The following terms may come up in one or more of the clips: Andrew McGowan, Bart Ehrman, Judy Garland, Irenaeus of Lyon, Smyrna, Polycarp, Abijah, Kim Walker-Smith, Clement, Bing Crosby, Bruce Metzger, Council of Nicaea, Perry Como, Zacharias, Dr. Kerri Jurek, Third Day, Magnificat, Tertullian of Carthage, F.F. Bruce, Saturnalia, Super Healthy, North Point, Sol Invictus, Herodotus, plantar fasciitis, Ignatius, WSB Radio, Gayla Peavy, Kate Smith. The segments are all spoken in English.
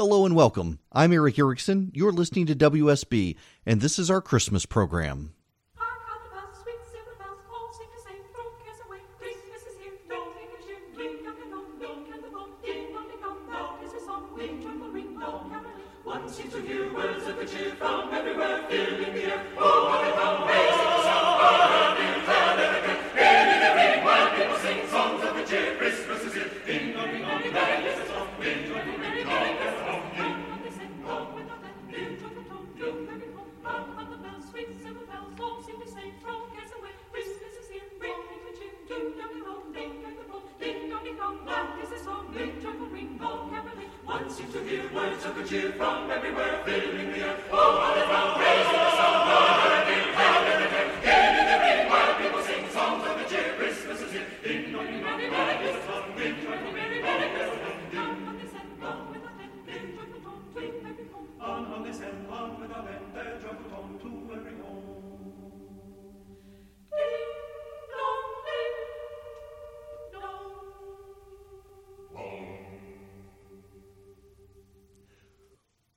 Hello and welcome. I'm Erick Erickson. You're listening to WSB, and this is our Christmas program.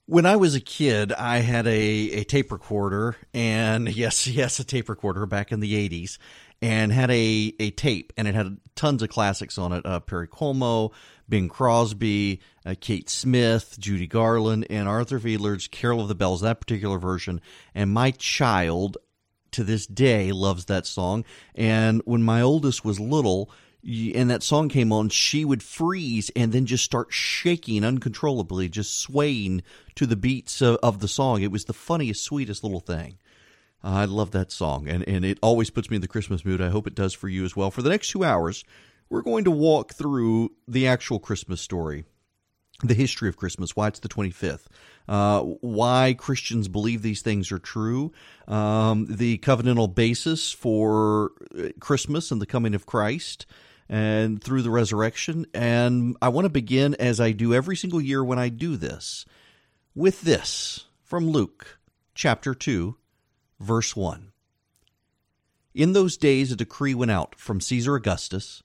When I was a kid, I had a tape recorder, and yes, a tape recorder back in the 80s, and had a tape, and it had tons of classics on it. Perry Como, Bing Crosby, Kate Smith, Judy Garland, and Arthur Fiedler's Carol of the Bells, that particular version. And my child, to this day, loves that song. And when my oldest was little, and that song came on, she would freeze and then just start shaking uncontrollably, just swaying to the beats of the song. It was the funniest, sweetest little thing. I love that song, and it always puts me in the Christmas mood. I hope it does for you as well. For the next 2 hours, we're going to walk through the actual Christmas story, the history of Christmas, why it's the 25th, why Christians believe these things are true, the covenantal basis for Christmas and the coming of Christ, and through the resurrection. And I want to begin, as I do every single year when I do this, with this from Luke chapter 2, verse 1. In those days a decree went out from Caesar Augustus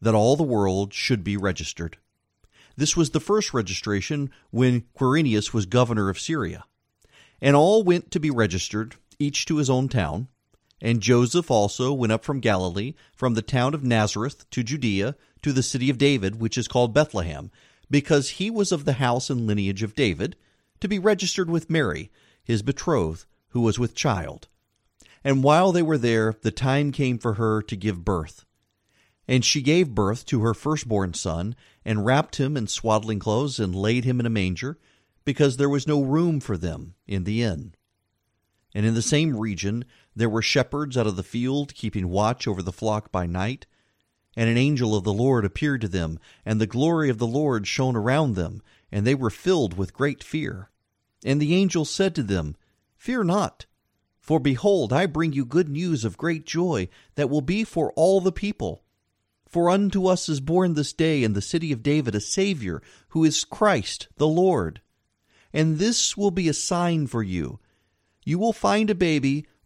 that all the world should be registered. This was the first registration when Quirinius was governor of Syria. And all went to be registered, each to his own town. And Joseph also went up from Galilee, from the town of Nazareth to Judea, to the city of David, which is called Bethlehem, because he was of the house and lineage of David, to be registered with Mary, his betrothed, who was with child. And while they were there, the time came for her to give birth. And she gave birth to her firstborn son, and wrapped him in swaddling clothes, and laid him in a manger, because there was no room for them in the inn. And in the same region there were shepherds out of the field, keeping watch over the flock by night. And an angel of the Lord appeared to them, and the glory of the Lord shone around them, and they were filled with great fear. And the angel said to them, Fear not, for behold, I bring you good news of great joy, that will be for all the people. For unto us is born this day in the city of David a Savior, who is Christ the Lord. And this will be a sign for you. You will find a baby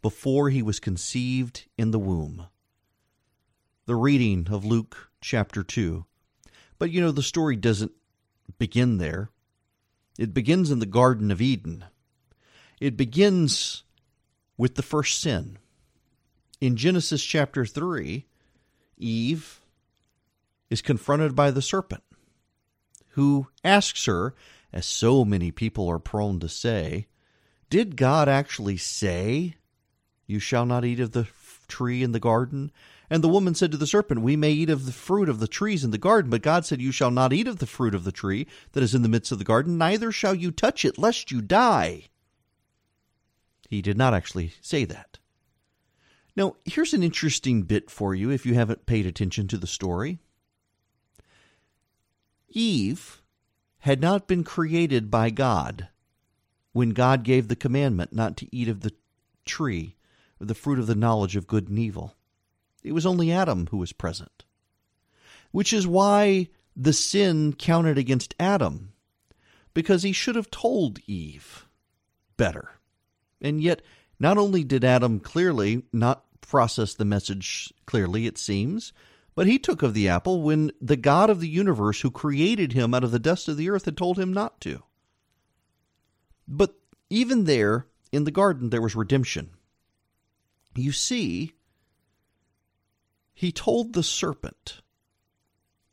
before he was conceived in the womb. The reading of Luke chapter 2. But you know, the story doesn't begin there. It begins in the Garden of Eden. It begins with the first sin. In Genesis chapter 3, Eve is confronted by the serpent, who asks her, as so many people are prone to say, Did God actually say, you shall not eat of the tree in the garden? And the woman said to the serpent, we may eat of the fruit of the trees in the garden, but God said, you shall not eat of the fruit of the tree that is in the midst of the garden, neither shall you touch it, lest you die. He did not actually say that. Now, here's an interesting bit for you if you haven't paid attention to the story. Eve had not been created by God when God gave the commandment not to eat of the tree, or the fruit of the knowledge of good and evil. It was only Adam who was present, which is why the sin counted against Adam, because he should have told Eve better. And yet, not only did Adam clearly not process the message clearly, it seems, but he took of the apple when the God of the universe who created him out of the dust of the earth had told him not to. But even there, in the garden, there was redemption. You see, he told the serpent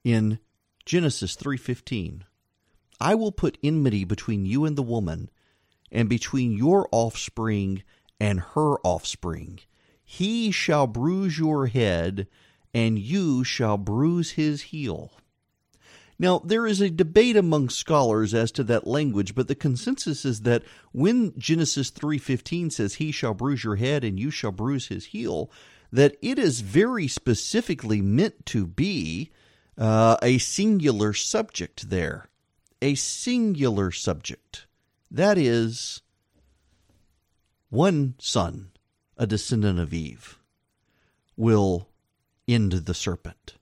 in Genesis 3:15, I will put enmity between you and the woman, and between your offspring and her offspring. He shall bruise your head, and you shall bruise his heel. Now, there is a debate among scholars as to that language, but the consensus is that when Genesis 3:15 says, he shall bruise your head and you shall bruise his heel, that it is very specifically meant to be a singular subject there. A singular subject. That is, one son, a descendant of Eve, will end the serpent.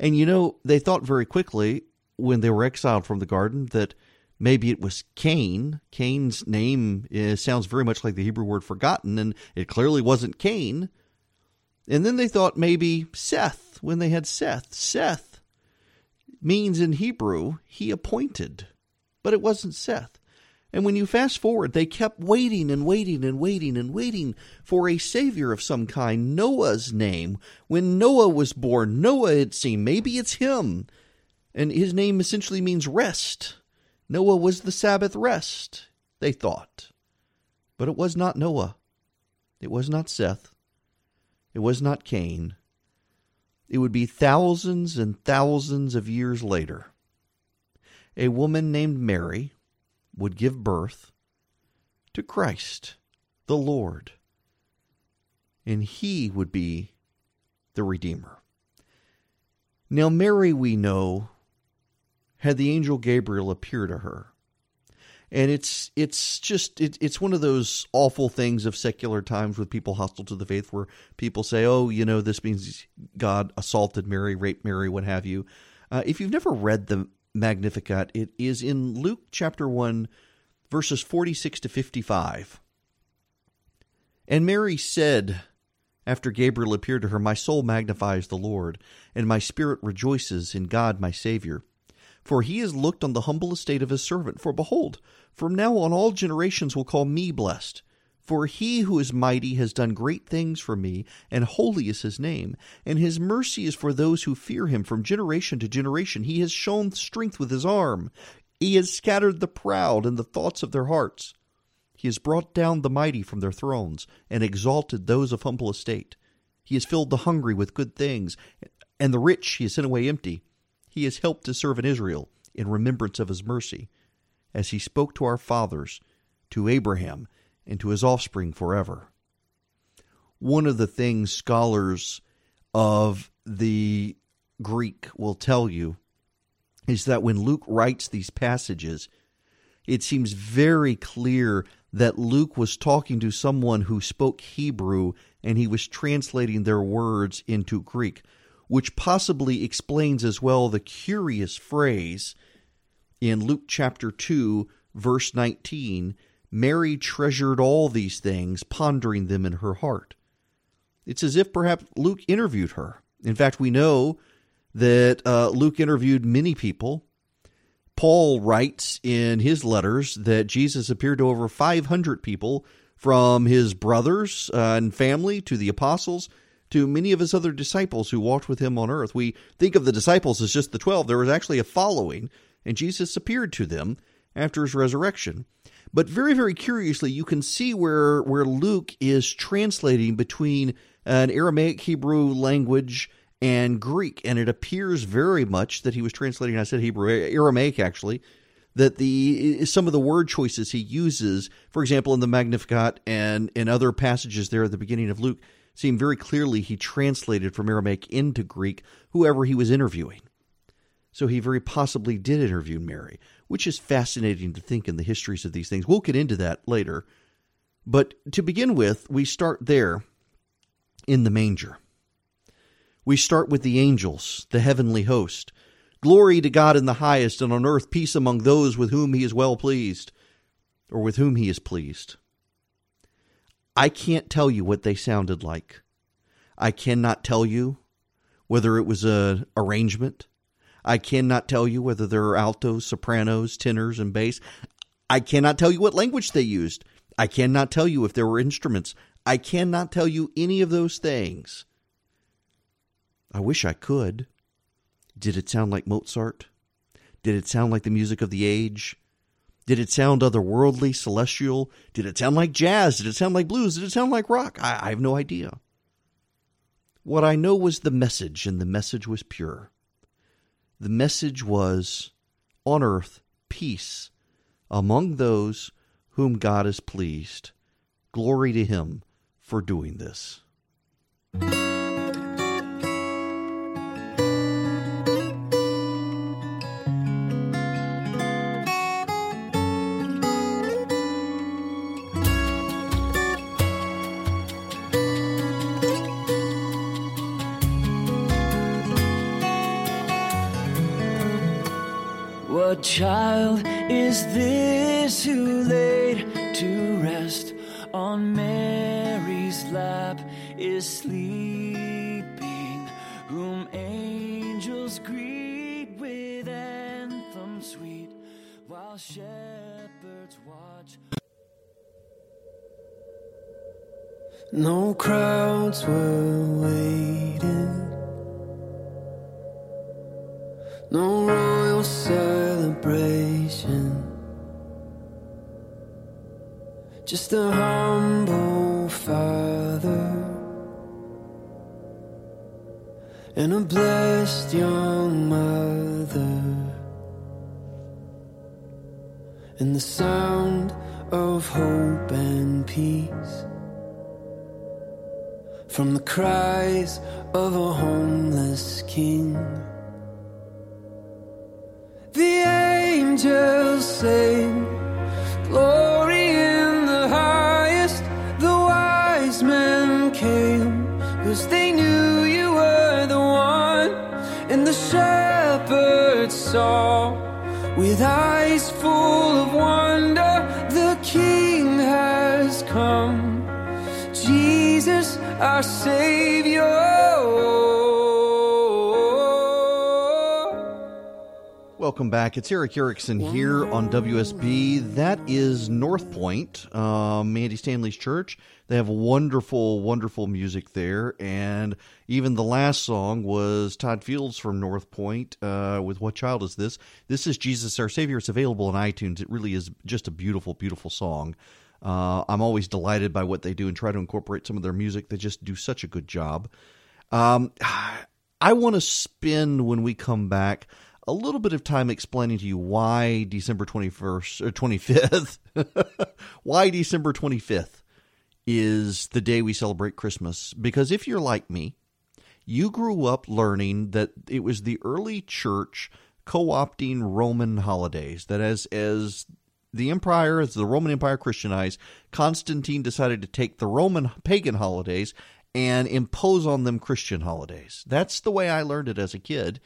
And you know, they thought very quickly when they were exiled from the garden that maybe it was Cain. Cain's name sounds very much like the Hebrew word forgotten, and it clearly wasn't Cain. And then they thought maybe Seth, when they had Seth. Seth means in Hebrew, he appointed, but it wasn't Seth. And when you fast forward, they kept waiting and waiting and waiting and waiting for a savior of some kind, Noah's name. When Noah was born, Noah, it seemed, maybe it's him. And his name essentially means rest. Noah was the Sabbath rest, they thought. But it was not Noah. It was not Seth. It was not Cain. It would be thousands and thousands of years later. A woman named Mary would give birth to Christ, the Lord, and he would be the Redeemer. Now Mary, we know, had the angel Gabriel appear to her. And it's one of those awful things of secular times with people hostile to the faith where people say, oh, you know, this means God assaulted Mary, raped Mary, what have you. If you've never read the Magnificat, it is in Luke chapter 1, verses 46 to 55. And Mary said, after Gabriel appeared to her, my soul magnifies the Lord, and my spirit rejoices in God my Savior. For he has looked on the humble estate of his servant. For behold, from now on all generations will call me blessed. For he who is mighty has done great things for me, and holy is his name. And his mercy is for those who fear him from generation to generation. He has shown strength with his arm. He has scattered the proud in the thoughts of their hearts. He has brought down the mighty from their thrones, and exalted those of humble estate. He has filled the hungry with good things, and the rich he has sent away empty. He has helped his servant Israel in remembrance of his mercy, as he spoke to our fathers, to Abraham, and to his offspring forever. One of the things scholars of the Greek will tell you is that when Luke writes these passages, it seems very clear that Luke was talking to someone who spoke Hebrew, and he was translating their words into Greek, which possibly explains as well the curious phrase in Luke chapter 2, verse 19, Mary treasured all these things, pondering them in her heart. It's as if perhaps Luke interviewed her. In fact, we know that Luke interviewed many people. Paul writes in his letters that Jesus appeared to over 500 people, from his brothers and family to the apostles, to many of his other disciples who walked with him on earth. We think of the disciples as just the 12. There was actually a following, and Jesus appeared to them. after his resurrection. But very, very curiously, you can see where Luke is translating between an Aramaic Hebrew language and Greek, and it appears very much that he was translating, I said Hebrew, Aramaic actually, that some of the word choices he uses, for example, in the Magnificat and in other passages there at the beginning of Luke, seem very clearly he translated from Aramaic into Greek whoever he was interviewing. So he very possibly did interview Mary, which is fascinating to think in the histories of these things. We'll get into that later. But to begin with, we start there in the manger. We start with the angels, the heavenly host. Glory to God in the highest, and on earth peace among those with whom he is well pleased, or with whom he is pleased. I can't tell you what they sounded like. I cannot tell you whether it was an arrangement. I cannot tell you whether there are altos, sopranos, tenors, and bass. I cannot tell you what language they used. I cannot tell you if there were instruments. I cannot tell you any of those things. I wish I could. Did it sound like Mozart? Did it sound like the music of the age? Did it sound otherworldly, celestial? Did it sound like jazz? Did it sound like blues? Did it sound like rock? I have no idea. What I know was the message, and the message was pure. The message was, on earth, peace among those whom God is pleased. Glory to him for doing this. What child is this who laid to rest on Mary's lap is sleeping, whom angels greet with anthem sweet, while shepherds watch. No crowds were waiting, no royal celebration, just a humble father and a blessed young mother, and the sound of hope and peace from the cries of a homeless king. The angels sing, glory in the highest. The wise men came, 'cause they knew you were the one. And the shepherds saw, with eyes full of wonder, the King has come, Jesus our Savior. Welcome back. It's Erick Erickson here on WSB. That is North Point, Mandy Stanley's church. They have wonderful, wonderful music there. And even the last song was Todd Fields from North Point with What Child Is This? This is Jesus Our Savior. It's available on iTunes. It really is just a beautiful, beautiful song. I'm always delighted by what they do and try to incorporate some of their music. They just do such a good job. I want to spend, when we come back, a little bit of time explaining to you why December 21st or 25th, why December 25th is the day we celebrate Christmas. Because if you're like me, you grew up learning that it was the early church co-opting Roman holidays, that as the empire, as the Roman Empire Christianized, Constantine decided to take the Roman pagan holidays and impose on them Christian holidays. That's the way I learned it as a kid.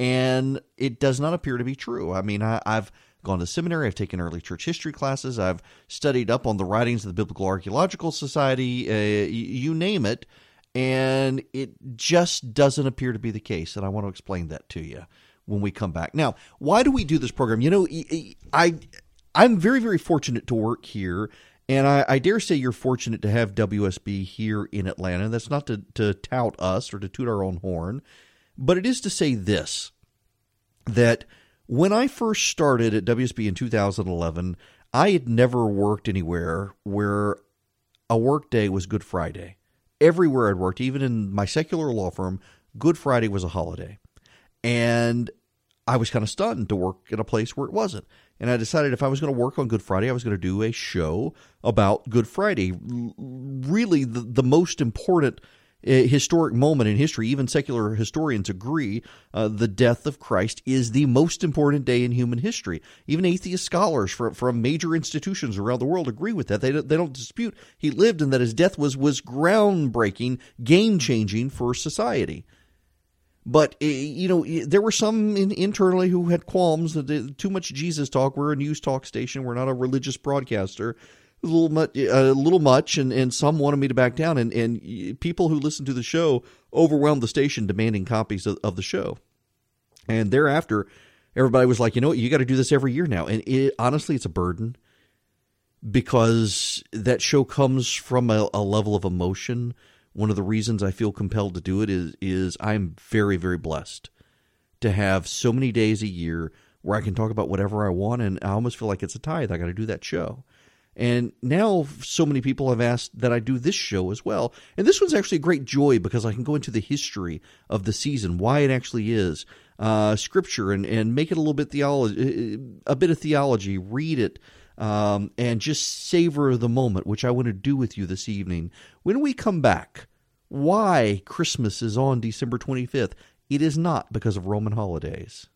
And it does not appear to be true. I mean, I've gone to seminary. I've taken early church history classes. I've studied up on the writings of the Biblical Archaeological Society, you name it. And it just doesn't appear to be the case. And I want to explain that to you when we come back. Now, why do we do this program? You know, I'm very, very fortunate to work here. And I dare say you're fortunate to have WSB here in Atlanta. That's not to tout us or to toot our own horn. But it is to say this, that When I first started at WSB in 2011, I had never worked anywhere where a work day was Good Friday. Everywhere I'd worked, even in my secular law firm, Good Friday was a holiday. And I was kind of stunned to work at a place where it wasn't. And I decided if I was going to work on Good Friday, I was going to do a show about Good Friday. Really, the most important historic moment in history. Even secular historians agree the death of Christ is the most important day in human history. Even atheist scholars from major institutions around the world agree with that. They don't dispute he lived and that his death was groundbreaking, game-changing for society. But, you know, there were some internally who had qualms that too much Jesus talk. We're a news talk station. We're not a religious broadcaster. A little much, and some wanted me to back down. And people who listened to the show overwhelmed the station demanding copies of the show. And thereafter, everybody was like, you know what, you got to do this every year now. And honestly, it's a burden because that show comes from a level of emotion. One of the reasons I feel compelled to do it is I'm very, very blessed to have so many days a year where I can talk about whatever I want, and I almost feel like it's a tithe. I got to do that show. And now so many people have asked that I do this show as well. And this one's actually a great joy because I can go into the history of the season, why it actually is, scripture, and make it a little bit theology, a bit of theology, read it, and just savor the moment, which I want to do with you this evening. When we come back, why Christmas is on December 25th. It is not because of Roman holidays.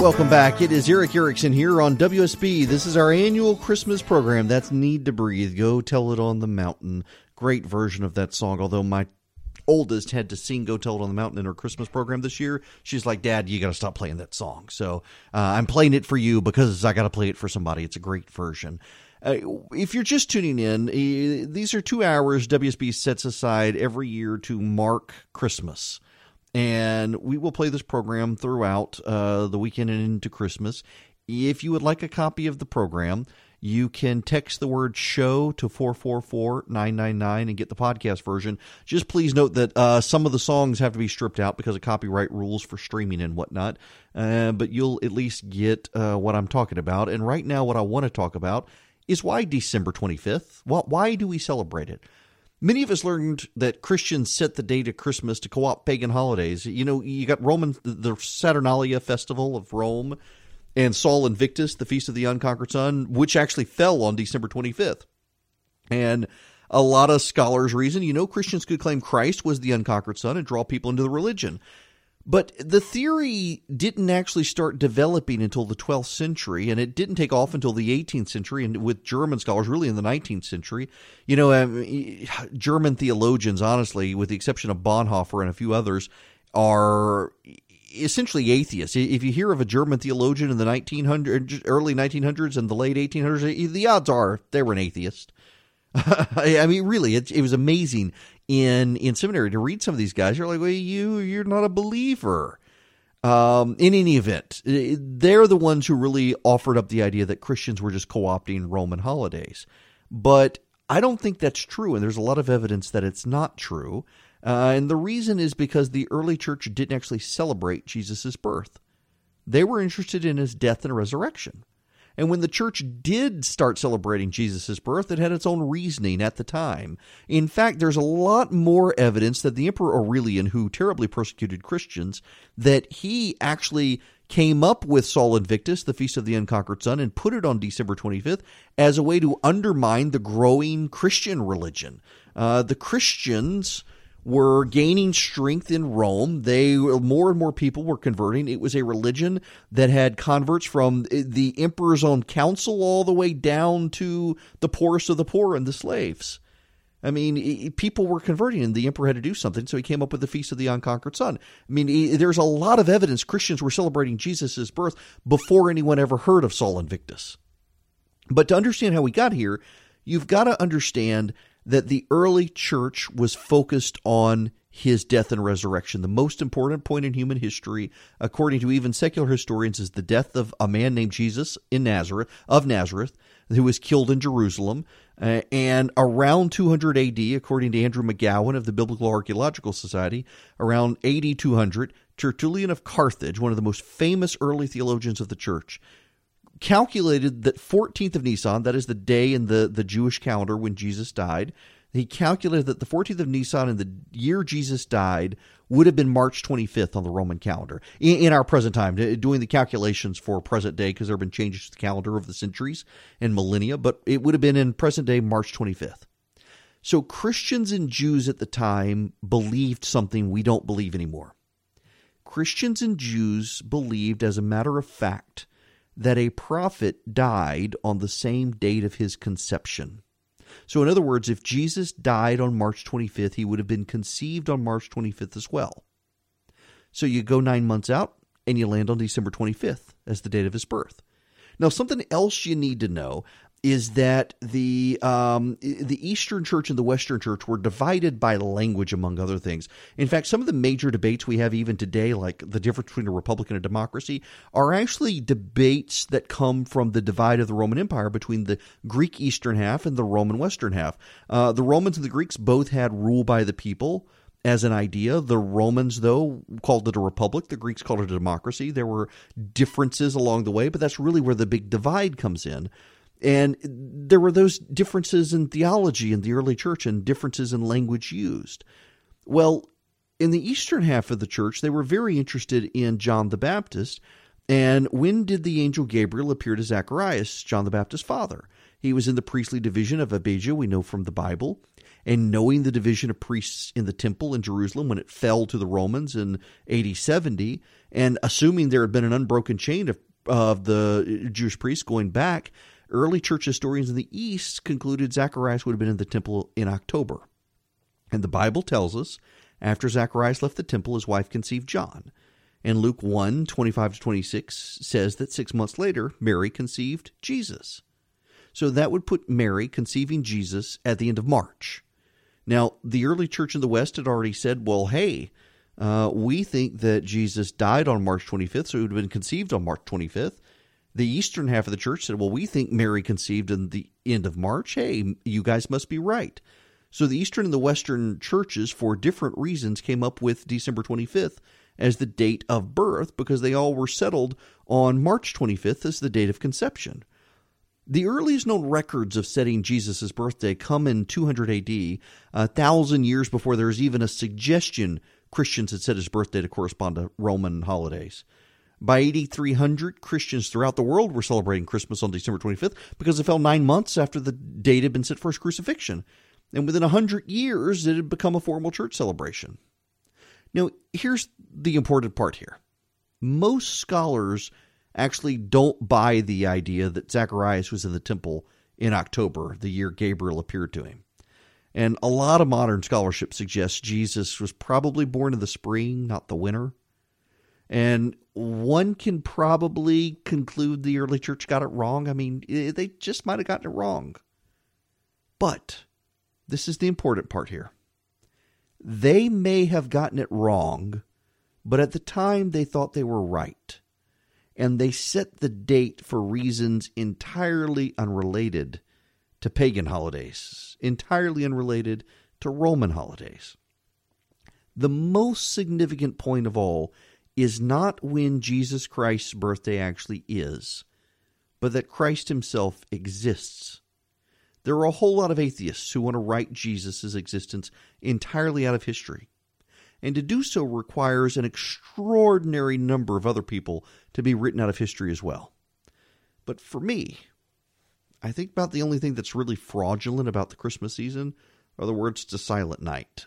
Welcome back. It is Erick Erickson here on WSB. This is our annual Christmas program. That's Need to Breathe. Go Tell It on the Mountain. Great version of that song, although my oldest had to sing Go Tell It on the Mountain in her Christmas program this year. She's like, Dad, you got to stop playing that song. So I'm playing it for you because I got to play it for somebody. It's a great version. If you're just tuning in, these are 2 hours WSB sets aside every year to mark Christmas. And we will play this program throughout the weekend and into Christmas. If you would like a copy of the program, you can text the word show to 444-999 and get the podcast version. Just please note that some of the songs have to be stripped out because of copyright rules for streaming and whatnot. But you'll at least get what I'm talking about. And right now what I want to talk about is why December 25th? Why do we celebrate it? Many of us learned that Christians set the date of Christmas to co-opt pagan holidays. You know, you got the Saturnalia festival of Rome and Sol Invictus, the Feast of the Unconquered Sun, which actually fell on December 25th. And a lot of scholars reason, you know, Christians could claim Christ was the Unconquered Sun and draw people into the religion. But the theory didn't actually start developing until the 12th century, and it didn't take off until the 18th century, and with German scholars, really in the 19th century. You know, German theologians, honestly, with the exception of Bonhoeffer and a few others, are essentially atheists. If you hear of a German theologian in the early 1900s and the late 1800s, the odds are they were an atheist. I mean, really, it was amazing in seminary to read some of these guys. You're like, well, you're not a believer. In any event, they're the ones who really offered up the idea that Christians were just co-opting Roman holidays. But I don't think that's true, and there's a lot of evidence that it's not true. And the reason is because the early church didn't actually celebrate Jesus' birth. They were interested in his death and resurrection. And when the church did start celebrating Jesus' birth, it had its own reasoning at the time. In fact, there's a lot more evidence that the Emperor Aurelian, who terribly persecuted Christians, that he actually came up with Sol Invictus, the Feast of the Unconquered Sun, and put it on December 25th as a way to undermine the growing Christian religion. The Christians were gaining strength in Rome. More and more people were converting. It was a religion that had converts from the emperor's own council all the way down to the poorest of the poor and the slaves. I mean, people were converting, and the emperor had to do something, so he came up with the Feast of the Unconquered Sun. I mean, there's a lot of evidence Christians were celebrating Jesus' birth before anyone ever heard of Sol Invictus. But to understand how we got here, you've got to understand that the early church was focused on his death and resurrection. The most important point in human history, according to even secular historians, is the death of a man named Jesus of Nazareth, who was killed in Jerusalem. And around 200 AD, according to Andrew McGowan of the Biblical Archaeological Society, around AD 200, Tertullian of Carthage, one of the most famous early theologians of the church, calculated that 14th of Nisan, that is the day in the Jewish calendar when Jesus died, he calculated that the 14th of Nisan in the year Jesus died would have been March 25th on the Roman calendar in our present time, doing the calculations for present day because there have been changes to the calendar over the centuries and millennia, but it would have been in present day March 25th. So Christians and Jews at the time believed something we don't believe anymore. Christians and Jews believed, as a matter of fact, that a prophet died on the same date of his conception. So in other words, if Jesus died on March 25th, he would have been conceived on March 25th as well. So you go 9 months out, and you land on December 25th as the date of his birth. Now, something else you need to know is that the Eastern Church and the Western Church were divided by language, among other things. In fact, some of the major debates we have even today, like the difference between a republic and a democracy, are actually debates that come from the divide of the Roman Empire between the Greek Eastern half and the Roman Western half. The Romans and the Greeks both had rule by the people as an idea. The Romans, though, called it a republic. The Greeks called it a democracy. There were differences along the way, but that's really where the big divide comes in. And there were those differences in theology in the early church and differences in language used. Well, in the eastern half of the church, they were very interested in John the Baptist. And when did the angel Gabriel appear to Zacharias, John the Baptist's father? He was in the priestly division of Abijah, we know from the Bible. And knowing the division of priests in the temple in Jerusalem when it fell to the Romans in AD 70, and assuming there had been an unbroken chain of the Jewish priests going back, early church historians in the East concluded Zacharias would have been in the temple in October. And the Bible tells us after Zacharias left the temple, his wife conceived John. And Luke 1, 25-26 says that 6 months later, Mary conceived Jesus. So that would put Mary conceiving Jesus at the end of March. Now, the early church in the West had already said, well, hey, we think that Jesus died on March 25th, so he would have been conceived on March 25th. The eastern half of the church said, well, we think Mary conceived in the end of March. Hey, you guys must be right. So the eastern and the western churches, for different reasons, came up with December 25th as the date of birth because they all were settled on March 25th as the date of conception. The earliest known records of setting Jesus' birthday come in 200 AD, 1,000 years before there was even a suggestion Christians had set his birthday to correspond to Roman holidays. By 8300, Christians throughout the world were celebrating Christmas on December 25th because it fell 9 months after the date had been set for his crucifixion. And within 100 years, it had become a formal church celebration. Now, here's the important part here. Most scholars actually don't buy the idea that Zacharias was in the temple in October, the year Gabriel appeared to him. And a lot of modern scholarship suggests Jesus was probably born in the spring, not the winter. And one can probably conclude the early church got it wrong. I mean, they just might have gotten it wrong. But this is the important part here. They may have gotten it wrong, but at the time they thought they were right. And they set the date for reasons entirely unrelated to pagan holidays, entirely unrelated to Roman holidays. The most significant point of all is not when Jesus Christ's birthday actually is, but that Christ himself exists. There are a whole lot of atheists who want to write Jesus' existence entirely out of history, and to do so requires an extraordinary number of other people to be written out of history as well. But for me, I think about the only thing that's really fraudulent about the Christmas season are the words to Silent Night.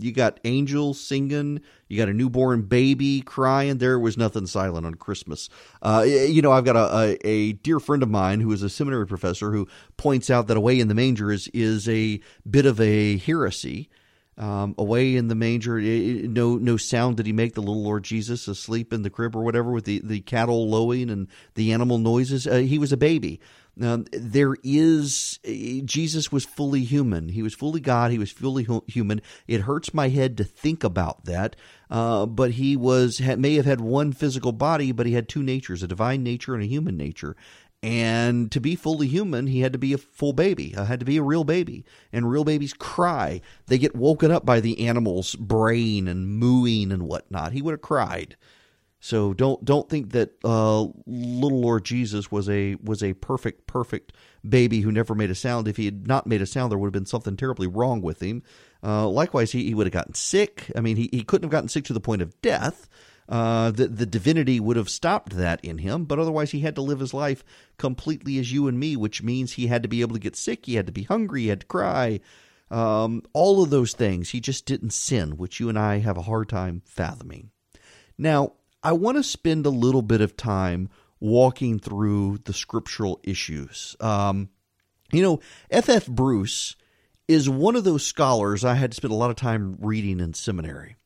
You got angels singing. You got a newborn baby crying. There was nothing silent on Christmas. I've got a dear friend of mine who is a seminary professor who points out that Away in the Manger is a bit of a heresy. Away in the manger, no sound did he make. The little Lord Jesus asleep in the crib or whatever, with the cattle lowing and the animal noises. He was a baby. Jesus was fully human. He was fully God. He was fully human. It hurts my head to think about that. But he may have had one physical body, but he had two natures: a divine nature and a human nature. And to be fully human, he had to be a full baby, had to be a real baby. And real babies cry. They get woken up by the animal's braying and mooing and whatnot. He would have cried. So don't think that little Lord Jesus was a perfect baby who never made a sound. If he had not made a sound, there would have been something terribly wrong with him. Likewise, he would have gotten sick. I mean, he couldn't have gotten sick to the point of death. The divinity would have stopped that in him, but otherwise he had to live his life completely as you and me, which means he had to be able to get sick, he had to be hungry, he had to cry, all of those things. He just didn't sin, which you and I have a hard time fathoming. Now, I want to spend a little bit of time walking through the scriptural issues. F.F. Bruce is one of those scholars I had to spend a lot of time reading in seminary.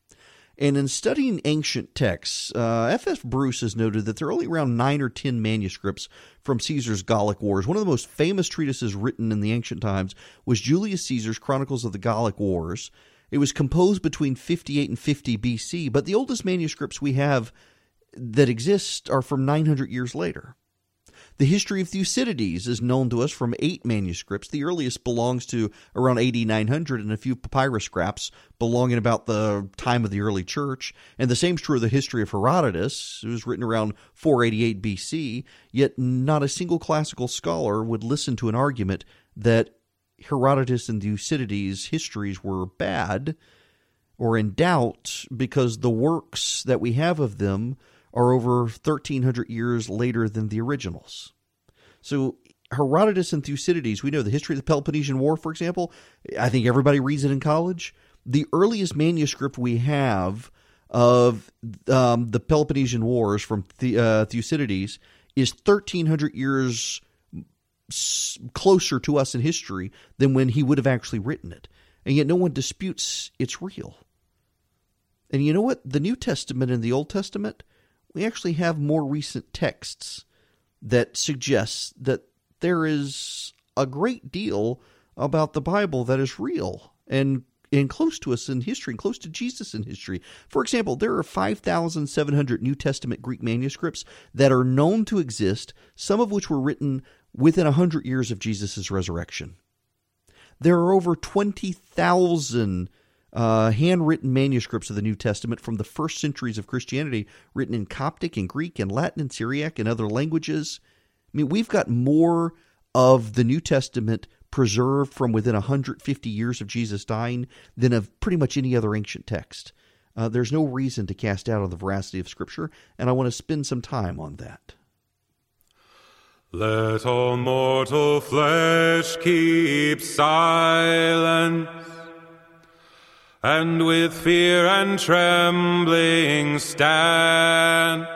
And in studying ancient texts, F.F. Bruce has noted that there are only around 9 or 10 manuscripts from Caesar's Gallic Wars. One of the most famous treatises written in the ancient times was Julius Caesar's Chronicles of the Gallic Wars. It was composed between 58 and 50 BC, but the oldest manuscripts we have that exist are from 900 years later. The history of Thucydides is known to us from 8 manuscripts. The earliest belongs to around AD 900 and a few papyrus scraps belonging about the time of the early church. And the same is true of the history of Herodotus. It was written around 488 BC, yet not a single classical scholar would listen to an argument that Herodotus and Thucydides' histories were bad or in doubt because the works that we have of them are over 1,300 years later than the originals. So Herodotus and Thucydides, we know the history of the Peloponnesian War, for example. I think everybody reads it in college. The earliest manuscript we have of the Peloponnesian Wars from Thucydides is 1,300 years closer to us in history than when he would have actually written it. And yet no one disputes it's real. And you know what? The New Testament and the Old Testament, we actually have more recent texts that suggest that there is a great deal about the Bible that is real and close to us in history, and close to Jesus in history. For example, there are 5,700 New Testament Greek manuscripts that are known to exist, some of which were written within 100 years of Jesus' resurrection. There are over 20,000 handwritten manuscripts of the New Testament from the first centuries of Christianity, written in Coptic and Greek and Latin and Syriac and other languages. I mean, we've got more of the New Testament preserved from within 150 years of Jesus dying than of pretty much any other ancient text. There's no reason to cast doubt on the veracity of Scripture, and I want to spend some time on that. Let all mortal flesh keep silence, and with fear and trembling stand.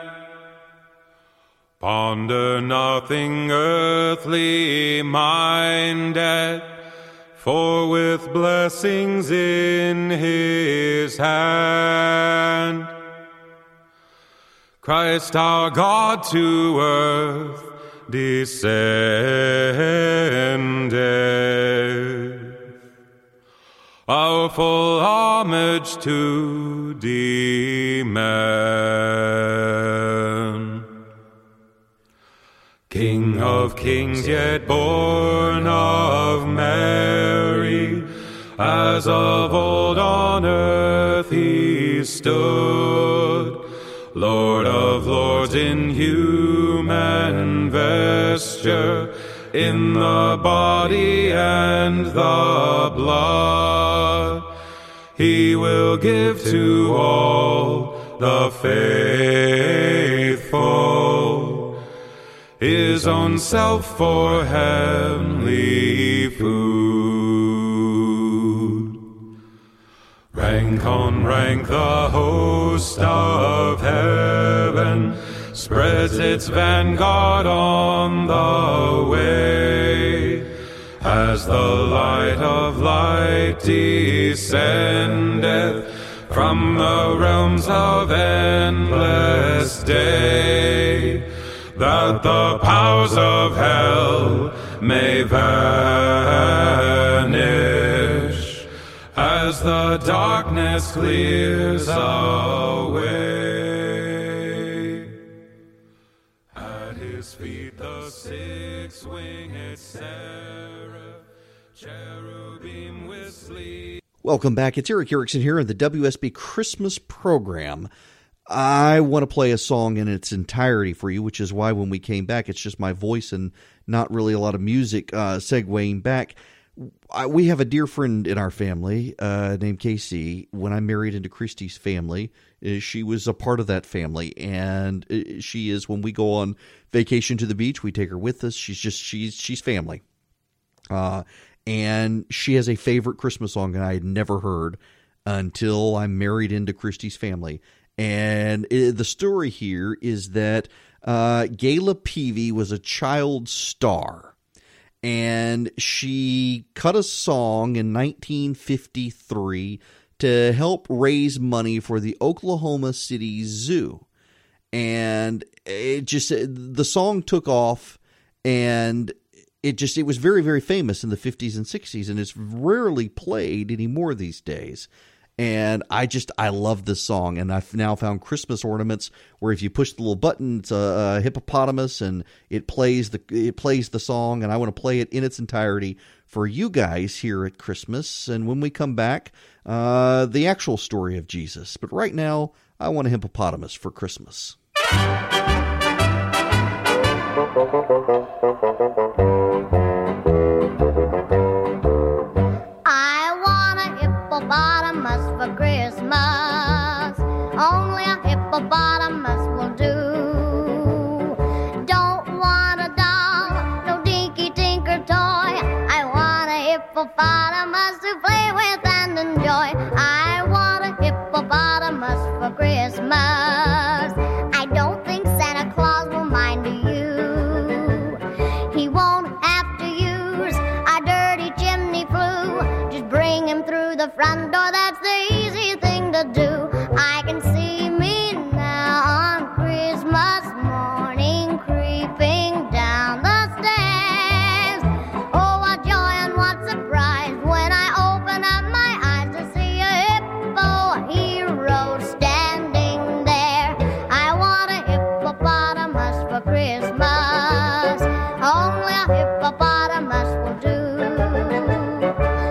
Ponder nothing earthly minded, for with blessings in his hand, Christ our God to earth descended. Our full homage to demand. King of kings, yet born of Mary, as of old on earth he stood, Lord of lords in human vesture, in the body and the blood, he will give to all the faithful his own self for heavenly food. Rang Lincoln rank the host of heaven, spreads its vanguard on the way. As the light of light descendeth from the realms of endless day, that the powers of hell may vanish as the darkness clears away. At his feet the six-winged seraph, cherubim with sleep. Welcome back. It's Erick Erickson here in the WSB Christmas program. I want to play a song in its entirety for you, which is why when we came back, it's just my voice and not really a lot of music segueing back. We have a dear friend in our family named Casey. When I married into Christie's family, she was a part of that family. And she is, when we go on vacation to the beach, we take her with us. She's family. And she has a favorite Christmas song that I had never heard until I married into Christie's family. And the story here is that Gayla Peavy was a child star, and she cut a song in 1953 to help raise money for the Oklahoma City Zoo. And the song took off, and it was very, very famous in the 50s and 60s, and it's rarely played anymore these days. And I love this song, and I've now found Christmas ornaments where if you push the little button, it's a hippopotamus, and it plays the song, and I want to play it in its entirety for you guys here at Christmas. And when we come back, the actual story of Jesus. But right now, I want a hippopotamus for Christmas. Christmas, only a hippopotamus will do. Don't want a doll, no dinky tinker toy. I want a hippopotamus to play with and enjoy. I want a hippopotamus for Christmas. I don't think Santa Claus will mind you. He won't have to use a dirty chimney flue. Just bring him through the front door, that's the do. I can see me now on Christmas morning creeping down the stairs. Oh, what joy and what surprise when I open up my eyes to see a hippo hero standing there. I want a hippopotamus for Christmas. Only a hippopotamus will do. No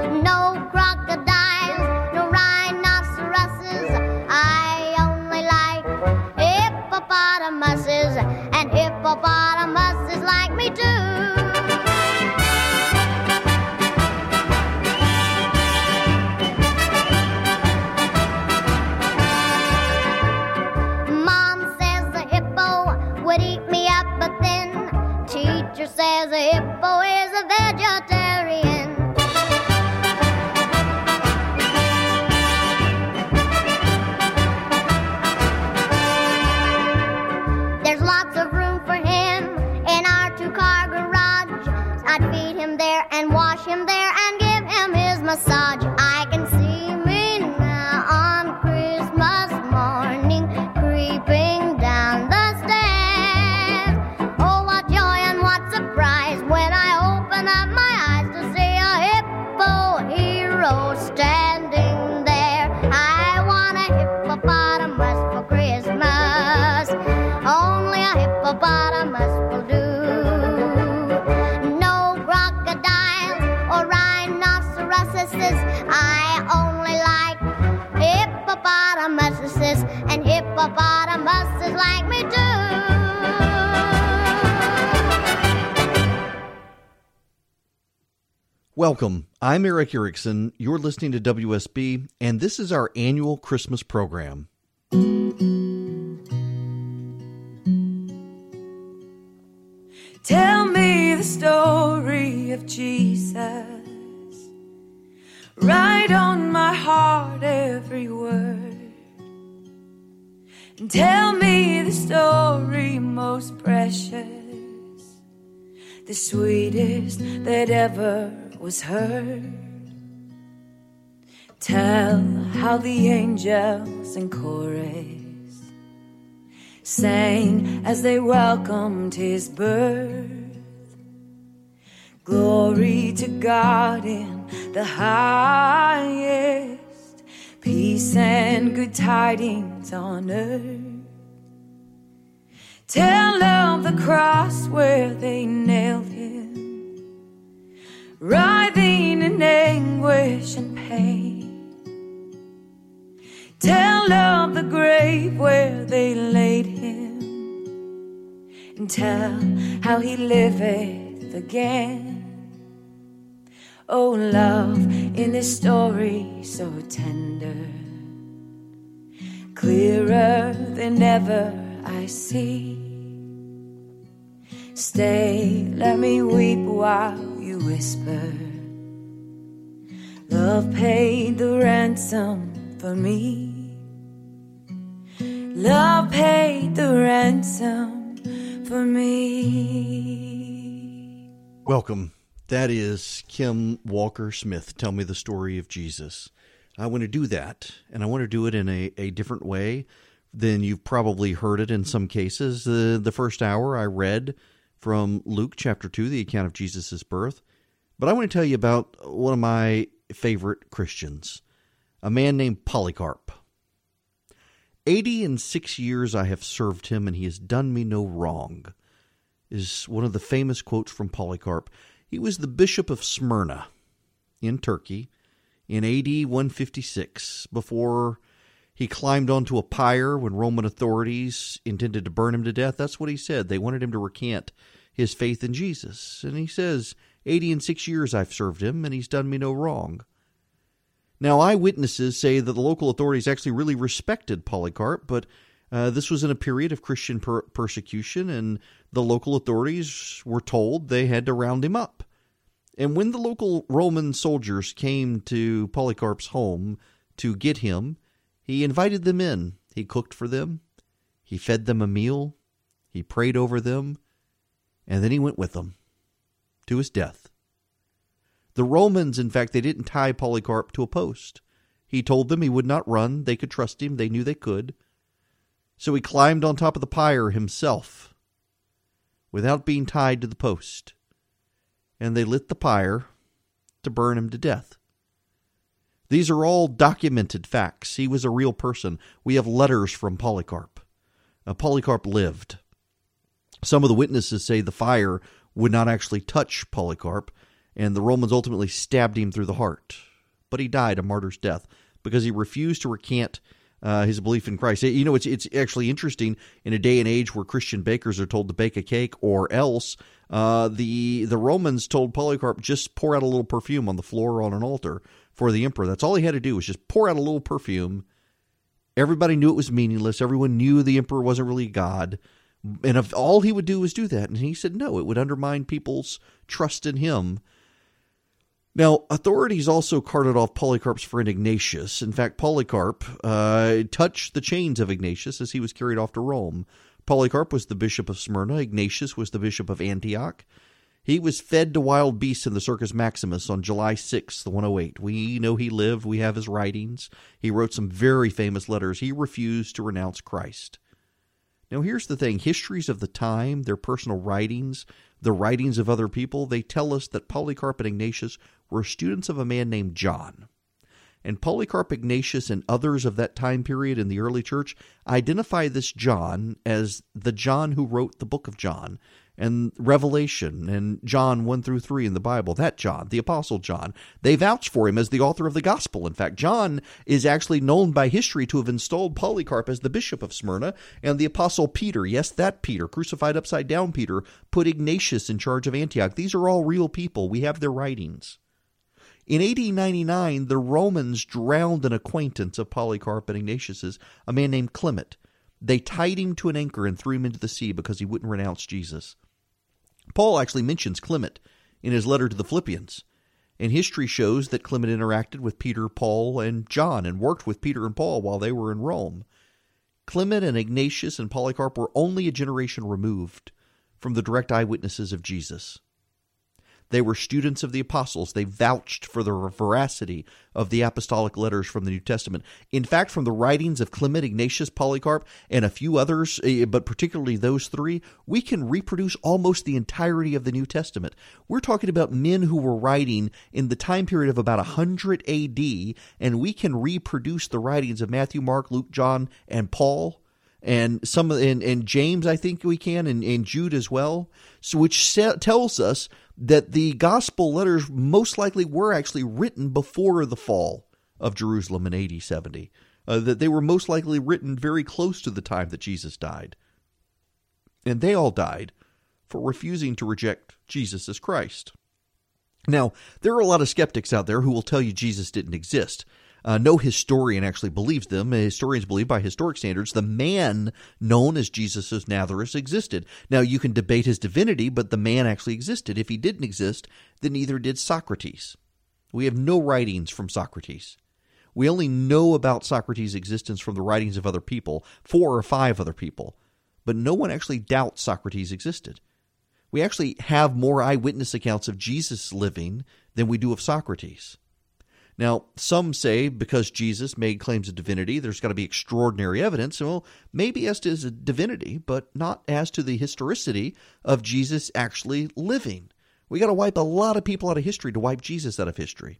crocodiles, no rhinos, and hippopotamuses like me too. Mom says the hippo would eat me up, but then teacher says the hippo is a vegetarian. And wash him there and give him his massage. I can see me now on Christmas morning creeping down the stairs. Oh, what joy and what surprise when I open up my eyes to see a hippo hero standing there. I want a hippopotamus for Christmas. Only a hippopotamus will do. I only like hippopotamuses, and hippopotamuses like me too. Welcome. I'm Erick Erickson. You're listening to WSB, and this is our annual Christmas program. Tell me the story of Jesus. Right on my heart every every word. And tell me the story most precious, the sweetest that ever was heard. Tell how the angels in chorus sang as they welcomed his birth. Glory to God in the highest, peace and good tidings on earth. Tell of the cross where they nailed him, writhing in anguish and pain. Tell of the grave where they laid him, and tell how he liveth again. Oh, love in this story so tender, clearer than ever I see. Stay, let me weep while you whisper, love paid the ransom for me. Love paid the ransom for me. Welcome. That is Kim Walker-Smith. Tell me the story of Jesus. I want to do that, and I want to do it in a different way than you've probably heard it in some cases. The first hour I read from Luke chapter 2, the account of Jesus' birth. But I want to tell you about one of my favorite Christians, a man named Polycarp. 86 years I have served him, and he has done me no wrong, is one of the famous quotes from Polycarp. He was the bishop of Smyrna in Turkey in A.D. 156, before he climbed onto a pyre when Roman authorities intended to burn him to death. That's what he said. They wanted him to recant his faith in Jesus. And he says, 86 years I've served him, and he's done me no wrong. Now, eyewitnesses say that the local authorities actually really respected Polycarp, but this was in a period of Christian persecution, and the local authorities were told they had to round him up. And when the local Roman soldiers came to Polycarp's home to get him, he invited them in. He cooked for them. He fed them a meal. He prayed over them. And then he went with them to his death. The Romans, in fact, they didn't tie Polycarp to a post. He told them he would not run. They could trust him. They knew they could. So he climbed on top of the pyre himself without being tied to the post. And they lit the pyre to burn him to death. These are all documented facts. He was a real person. We have letters from Polycarp. Polycarp lived. Some of the witnesses say the fire would not actually touch Polycarp, and the Romans ultimately stabbed him through the heart. But he died a martyr's death because he refused to recant his belief in Christ. You know, it's actually interesting in a day and age where Christian bakers are told to bake a cake or else. The Romans told Polycarp, just pour out a little perfume on the floor on an altar for the emperor. That's all he had to do was just pour out a little perfume. Everybody knew it was meaningless. Everyone knew the emperor wasn't really God. And if all he would do was do that. And he said, no, it would undermine people's trust in him. Now, authorities also carted off Polycarp's friend Ignatius. In fact, Polycarp touched the chains of Ignatius as he was carried off to Rome. Polycarp was the bishop of Smyrna. Ignatius was the bishop of Antioch. He was fed to wild beasts in the Circus Maximus on July 6th, 108. We know he lived. We have his writings. He wrote some very famous letters. He refused to renounce Christ. Now, here's the thing. Histories of the time, their personal writings, the writings of other people, they tell us that Polycarp and Ignatius were students of a man named John. And Polycarp, Ignatius, and others of that time period in the early church identify this John as the John who wrote the book of John and Revelation and John 1 through 3 in the Bible. That John, the Apostle John, they vouch for him as the author of the gospel. In fact, John is actually known by history to have installed Polycarp as the bishop of Smyrna, and the Apostle Peter, yes, that Peter, crucified upside down Peter, put Ignatius in charge of Antioch. These are all real people. We have their writings. In AD 99, the Romans drowned an acquaintance of Polycarp and Ignatius's, a man named Clement. They tied him to an anchor and threw him into the sea because he wouldn't renounce Jesus. Paul actually mentions Clement in his letter to the Philippians. And history shows that Clement interacted with Peter, Paul, and John and worked with Peter and Paul while they were in Rome. Clement and Ignatius and Polycarp were only a generation removed from the direct eyewitnesses of Jesus. They were students of the apostles. They vouched for the veracity of the apostolic letters from the New Testament. In fact, from the writings of Clement, Ignatius, Polycarp, and a few others, but particularly those three, we can reproduce almost the entirety of the New Testament. We're talking about men who were writing in the time period of about 100 A.D., and we can reproduce the writings of Matthew, Mark, Luke, John, and Paul. And some and James, I think we can, and Jude as well, so which tells us that the gospel letters most likely were actually written before the fall of Jerusalem in AD 70, that they were most likely written very close to the time that Jesus died. And they all died for refusing to reject Jesus as Christ. Now, there are a lot of skeptics out there who will tell you Jesus didn't exist. No historian actually believes them. Historians believe, by historic standards, the man known as Jesus of Nazareth existed. Now, you can debate his divinity, but the man actually existed. If he didn't exist, then neither did Socrates. We have no writings from Socrates. We only know about Socrates' existence from the writings of other people, 4 or 5 other people. But no one actually doubts Socrates existed. We actually have more eyewitness accounts of Jesus living than we do of Socrates. Now, some say because Jesus made claims of divinity, there's got to be extraordinary evidence. Well, maybe as to his divinity, but not as to the historicity of Jesus actually living. We got to wipe a lot of people out of history to wipe Jesus out of history.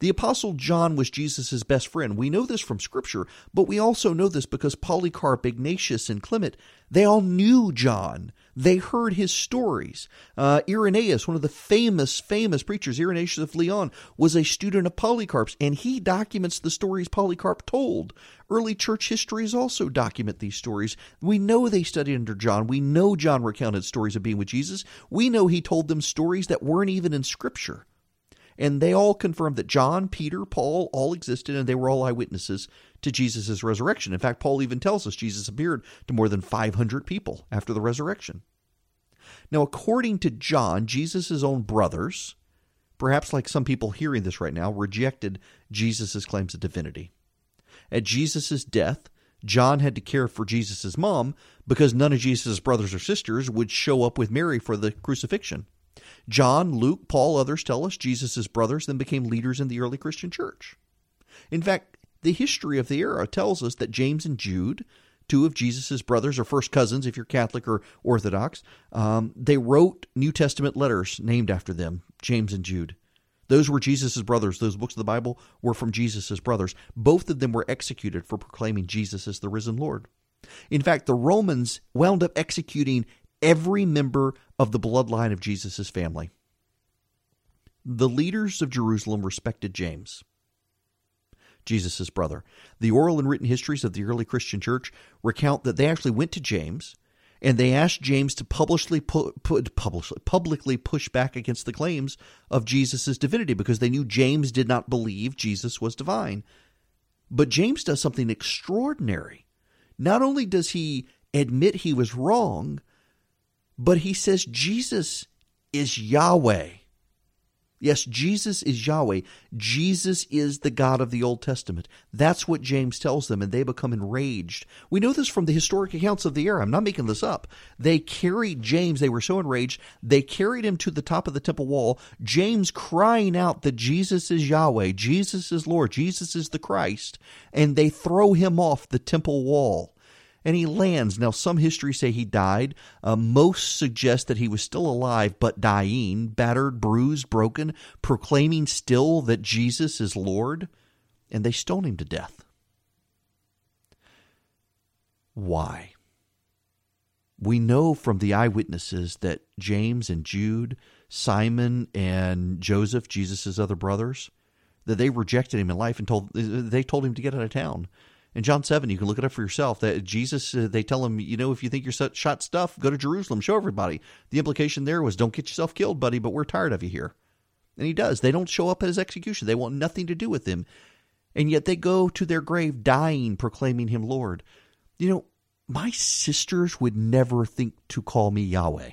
The Apostle John was Jesus' best friend. We know this from Scripture, but we also know this because Polycarp, Ignatius, and Clement, they all knew John. They heard his stories. Irenaeus, one of the famous preachers, Irenaeus of Lyon, was a student of Polycarp's, and he documents the stories Polycarp told. Early church histories also document these stories. We know they studied under John. We know John recounted stories of being with Jesus. We know he told them stories that weren't even in Scripture. And they all confirmed that John, Peter, Paul all existed, and they were all eyewitnesses to Jesus' resurrection. In fact, Paul even tells us Jesus appeared to more than 500 people after the resurrection. Now, according to John, Jesus' own brothers, perhaps like some people hearing this right now, rejected Jesus' claims of divinity. At Jesus' death, John had to care for Jesus' mom because none of Jesus' brothers or sisters would show up with Mary for the crucifixion. John, Luke, Paul, others tell us Jesus' brothers then became leaders in the early Christian church. In fact, the history of the era tells us that James and Jude, two of Jesus' brothers or first cousins if you're Catholic or Orthodox, they wrote New Testament letters named after them, James and Jude. Those were Jesus' brothers. Those books of the Bible were from Jesus' brothers. Both of them were executed for proclaiming Jesus as the risen Lord. In fact, the Romans wound up executing every member of the bloodline of Jesus' family. The leaders of Jerusalem respected James, Jesus' brother. The oral and written histories of the early Christian church recount that they actually went to James and they asked James to publicly push back against the claims of Jesus' divinity because they knew James did not believe Jesus was divine. But James does something extraordinary. Not only does he admit he was wrong, but he says Jesus is Yahweh. Yes, Jesus is Yahweh. Jesus is the God of the Old Testament. That's what James tells them, and they become enraged. We know this from the historic accounts of the era. I'm not making this up. They carried James. They were so enraged, they carried him to the top of the temple wall, James crying out that Jesus is Yahweh, Jesus is Lord, Jesus is the Christ, and they throw him off the temple wall. And he lands. Now, some histories say he died. Most suggest that he was still alive, but dying, battered, bruised, broken, proclaiming still that Jesus is Lord. And they stone him to death. Why? We know from the eyewitnesses that James and Jude, Simon and Joseph, Jesus' other brothers, that they rejected him in life and told him to get out of town. In John 7, you can look it up for yourself, that Jesus, they tell him, you know, if you think you're such shot stuff, go to Jerusalem, show everybody. The implication there was, don't get yourself killed, buddy, but we're tired of you here. And he does. They don't show up at his execution. They want nothing to do with him. And yet they go to their grave dying, proclaiming him Lord. You know, my sisters would never think to call me Yahweh.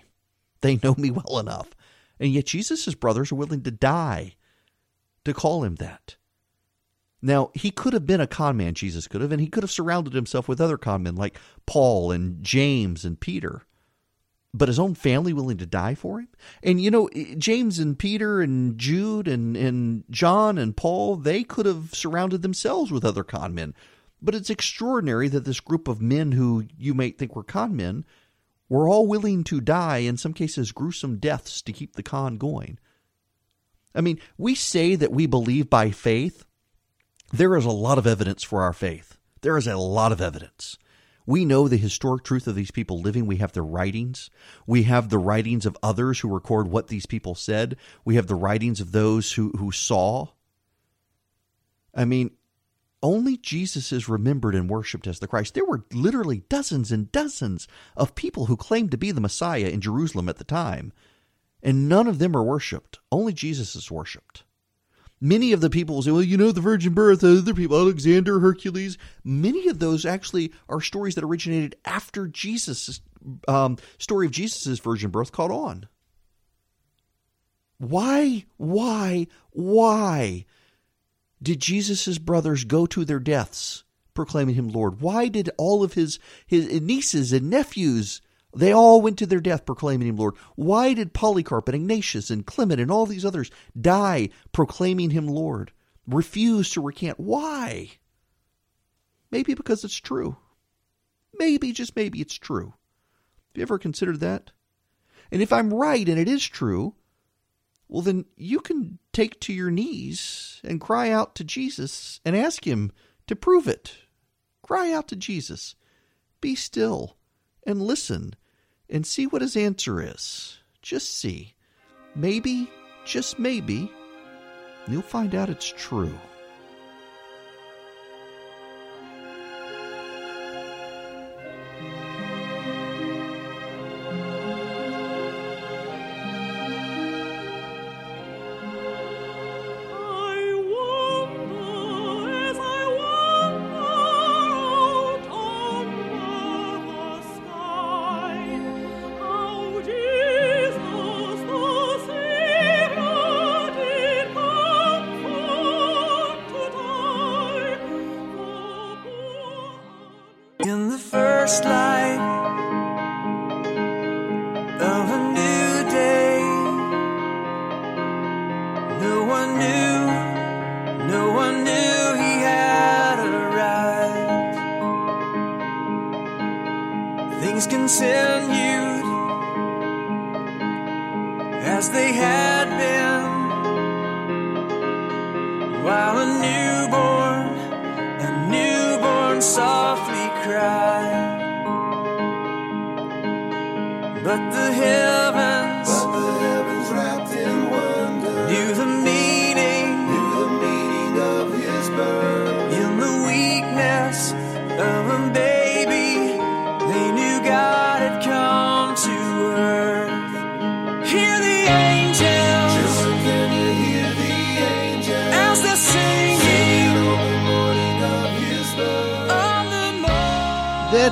They know me well enough. And yet Jesus' brothers are willing to die to call him that. Now, he could have been a con man, Jesus could have, and he could have surrounded himself with other con men like Paul and James and Peter. But his own family willing to die for him? And, you know, James and Peter and Jude and John and Paul, they could have surrounded themselves with other con men. But it's extraordinary that this group of men who you might think were con men were all willing to die, in some cases gruesome deaths, to keep the con going. I mean, we say that we believe by faith. There is a lot of evidence for our faith. There is a lot of evidence. We know the historic truth of these people living. We have their writings. We have the writings of others who record what these people said. We have the writings of those who saw. I mean, only Jesus is remembered and worshipped as the Christ. There were literally dozens and dozens of people who claimed to be the Messiah in Jerusalem at the time, and none of them are worshipped. Only Jesus is worshipped. Many of the people will say, well, you know, the virgin birth, other people, Alexander, Hercules. Many of those actually are stories that originated after Jesus' story of Jesus' virgin birth caught on. Why did Jesus' brothers go to their deaths proclaiming him Lord? Why did all of his nieces and nephews, they all went to their death proclaiming him Lord? Why did Polycarp and Ignatius and Clement and all these others die proclaiming him Lord, refuse to recant? Why? Maybe because it's true. Maybe, just maybe, it's true. Have you ever considered that? And if I'm right and it is true, well, then you can take to your knees and cry out to Jesus and ask him to prove it. Cry out to Jesus. Be still and listen and see what his answer is. Just see. Maybe, just maybe, you'll find out it's true.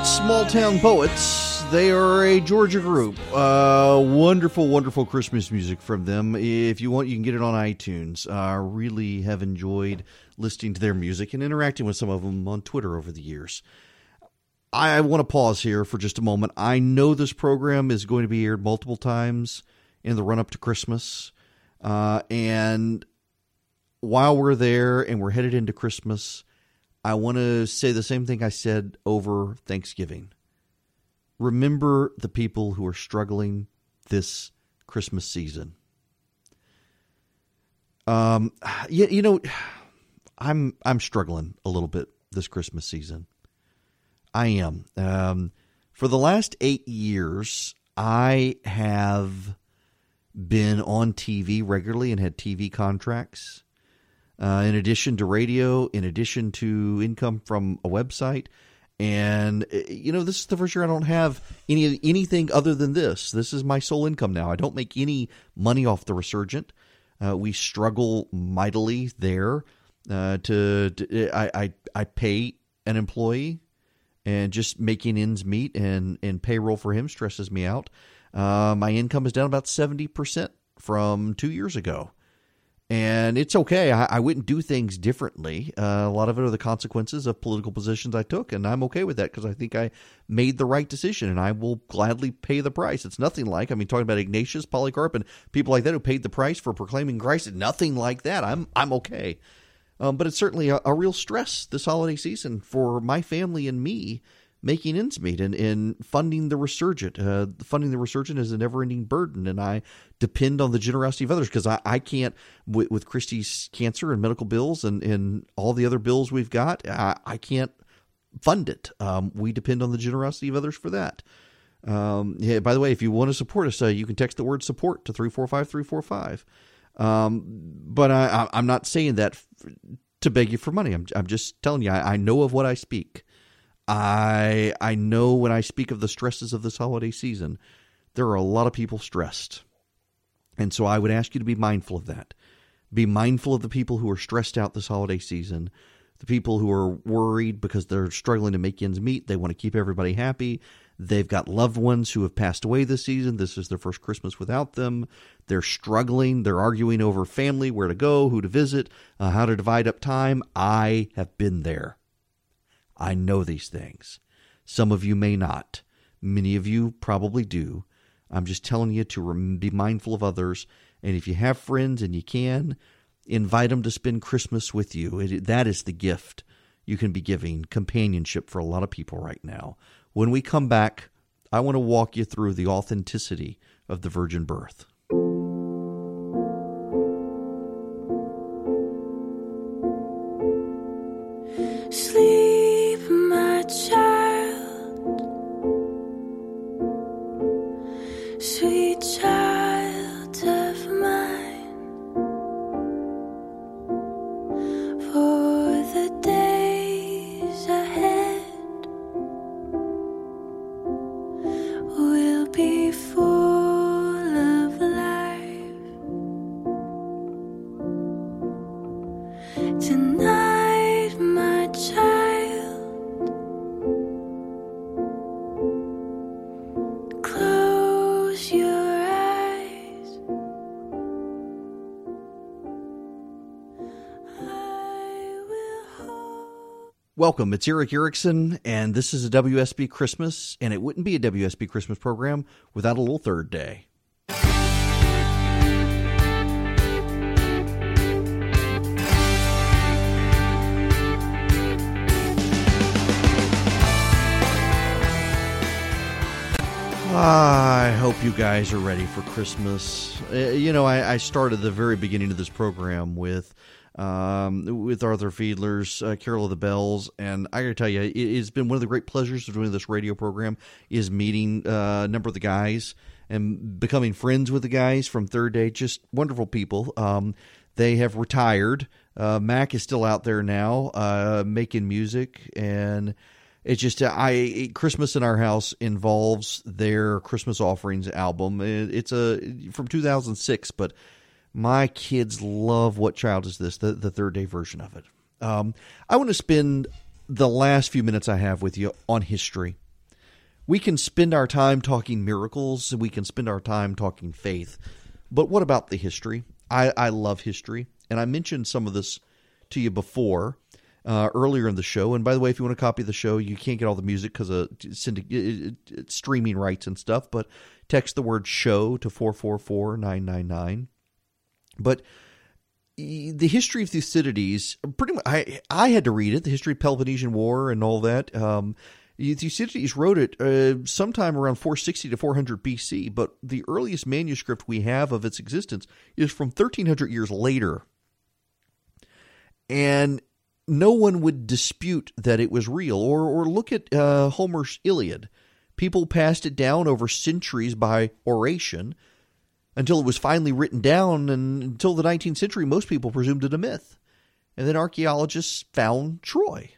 Small-town poets. They are a Georgia group. Wonderful, wonderful Christmas music from them. If you want, you can get it on iTunes. Really have enjoyed listening to their music and interacting with some of them on Twitter over the years. I want to pause here for just a moment. I know this program is going to be aired multiple times in the run-up to Christmas. And while we're there and we're headed into Christmas, I want to say the same thing I said over Thanksgiving. Remember the people who are struggling this Christmas season. You know, I'm struggling a little bit this Christmas season. I am. For the last 8 years, I have been on TV regularly and had TV contracts. In addition to radio, in addition to income from a website. And, you know, this is the first year I don't have anything other than this. This is my sole income now. I don't make any money off The Resurgent. We struggle mightily there. I pay an employee, and just making ends meet and payroll for him stresses me out. My income is down about 70% from 2 years ago. And it's okay. I wouldn't do things differently. A lot of it are the consequences of political positions I took, and I'm okay with that because I think I made the right decision, and I will gladly pay the price. It's nothing like, I mean, talking about Ignatius, Polycarp, and people like that who paid the price for proclaiming Christ, nothing like that. I'm okay. But it's certainly a real stress this holiday season for my family and me making ends meet and funding the resurgent. Funding the resurgent is a never-ending burden, and I depend on the generosity of others because I can't, with Christie's cancer and medical bills and all the other bills we've got, I can't fund it. We depend on the generosity of others for that. Yeah, by the way, if you want to support us, you can text the word support to 345-345. But I'm not saying that to beg you for money. I'm just telling you, I know of what I speak. I know when I speak of the stresses of this holiday season, there are a lot of people stressed. And so I would ask you to be mindful of that. Be mindful of the people who are stressed out this holiday season, the people who are worried because they're struggling to make ends meet. They want to keep everybody happy. They've got loved ones who have passed away this season. This is their first Christmas without them. They're struggling. They're arguing over family, where to go, who to visit, how to divide up time. I have been there. I know these things. Some of you may not. Many of you probably do. I'm just telling you to be mindful of others. And if you have friends and you can, invite them to spend Christmas with you. That is the gift you can be giving, companionship for a lot of people right now. When we come back, I want to walk you through the authenticity of the virgin birth. Sleep, my child, sweet child of mine, for the days ahead will be full of life. Tonight, my child, close your eyes. I will hold. Welcome, it's Erick Erickson, and this is a WSB Christmas, and it wouldn't be a WSB Christmas program without a little Third Day. I hope you guys are ready for Christmas. You know, I started the very beginning of this program with Arthur Fiedler's Carol of the Bells, and I gotta tell you, it's been one of the great pleasures of doing this radio program is meeting a number of the guys and becoming friends with the guys from Third Day. Just wonderful people. They have retired. Mac is still out there now making music, and it's just Christmas in our house involves their Christmas offerings album. It's from 2006, but my kids love What Child Is This, the Third Day version of it. I want to spend the last few minutes I have with you on history. We can spend our time talking miracles. We can spend our time talking faith. But what about the history? I love history, and I mentioned some of this to you before. Earlier in the show. And by the way, if you want to copy the show, you can't get all the music because of streaming rights and stuff, but text the word show to 444-999. But the history of Thucydides, pretty much, I had to read it, the history of Peloponnesian War and all that. Thucydides wrote it sometime around 460 to 400 BC, but the earliest manuscript we have of its existence is from 1,300 years later. And no one would dispute that it was real, or look at Homer's Iliad. People passed it down over centuries by oration until it was finally written down, and until the 19th century, most people presumed it a myth. And then archaeologists found Troy.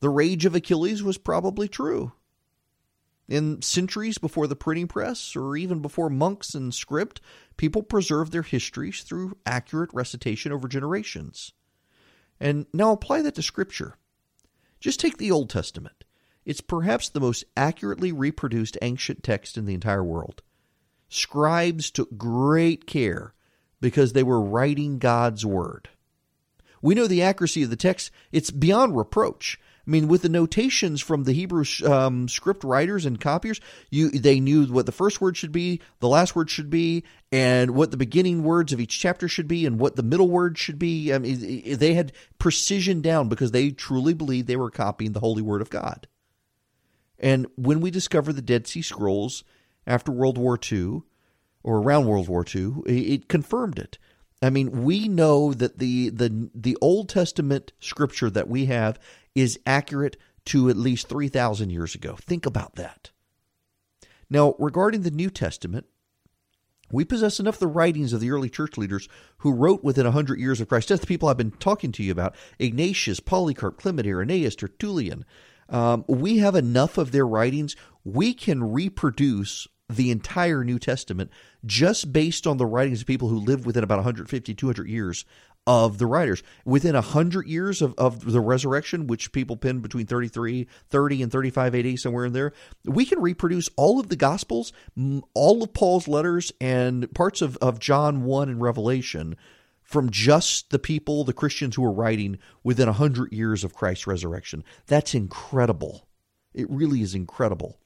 The rage of Achilles was probably true. In centuries before the printing press, or even before monks and script, people preserved their histories through accurate recitation over generations. And now apply that to Scripture. Just take the Old Testament. It's perhaps the most accurately reproduced ancient text in the entire world. Scribes took great care because they were writing God's word. We know the accuracy of the text. It's beyond reproach. I mean, with the notations from the Hebrew script writers and copiers, they knew what the first word should be, the last word should be, and what the beginning words of each chapter should be, and what the middle word should be. I mean, they had precision down because they truly believed they were copying the Holy Word of God. And when we discover the Dead Sea Scrolls after World War II, or around World War II, it confirmed it. I mean, we know that the Old Testament scripture that we have is accurate to at least 3,000 years ago. Think about that. Now, regarding the New Testament, we possess enough of the writings of the early church leaders who wrote within 100 years of Christ. That's the people I've been talking to you about: Ignatius, Polycarp, Clement, Irenaeus, Tertullian. We have enough of their writings. We can reproduce the entire New Testament just based on the writings of people who lived within about 150, 200 years of the writers. Within 100 years of the resurrection, which people pin between 30 and 35 AD, somewhere in there, we can reproduce all of the Gospels, all of Paul's letters, and parts of John 1 and Revelation from just the people, the Christians who were writing within 100 years of Christ's resurrection. That's incredible. It really is incredible.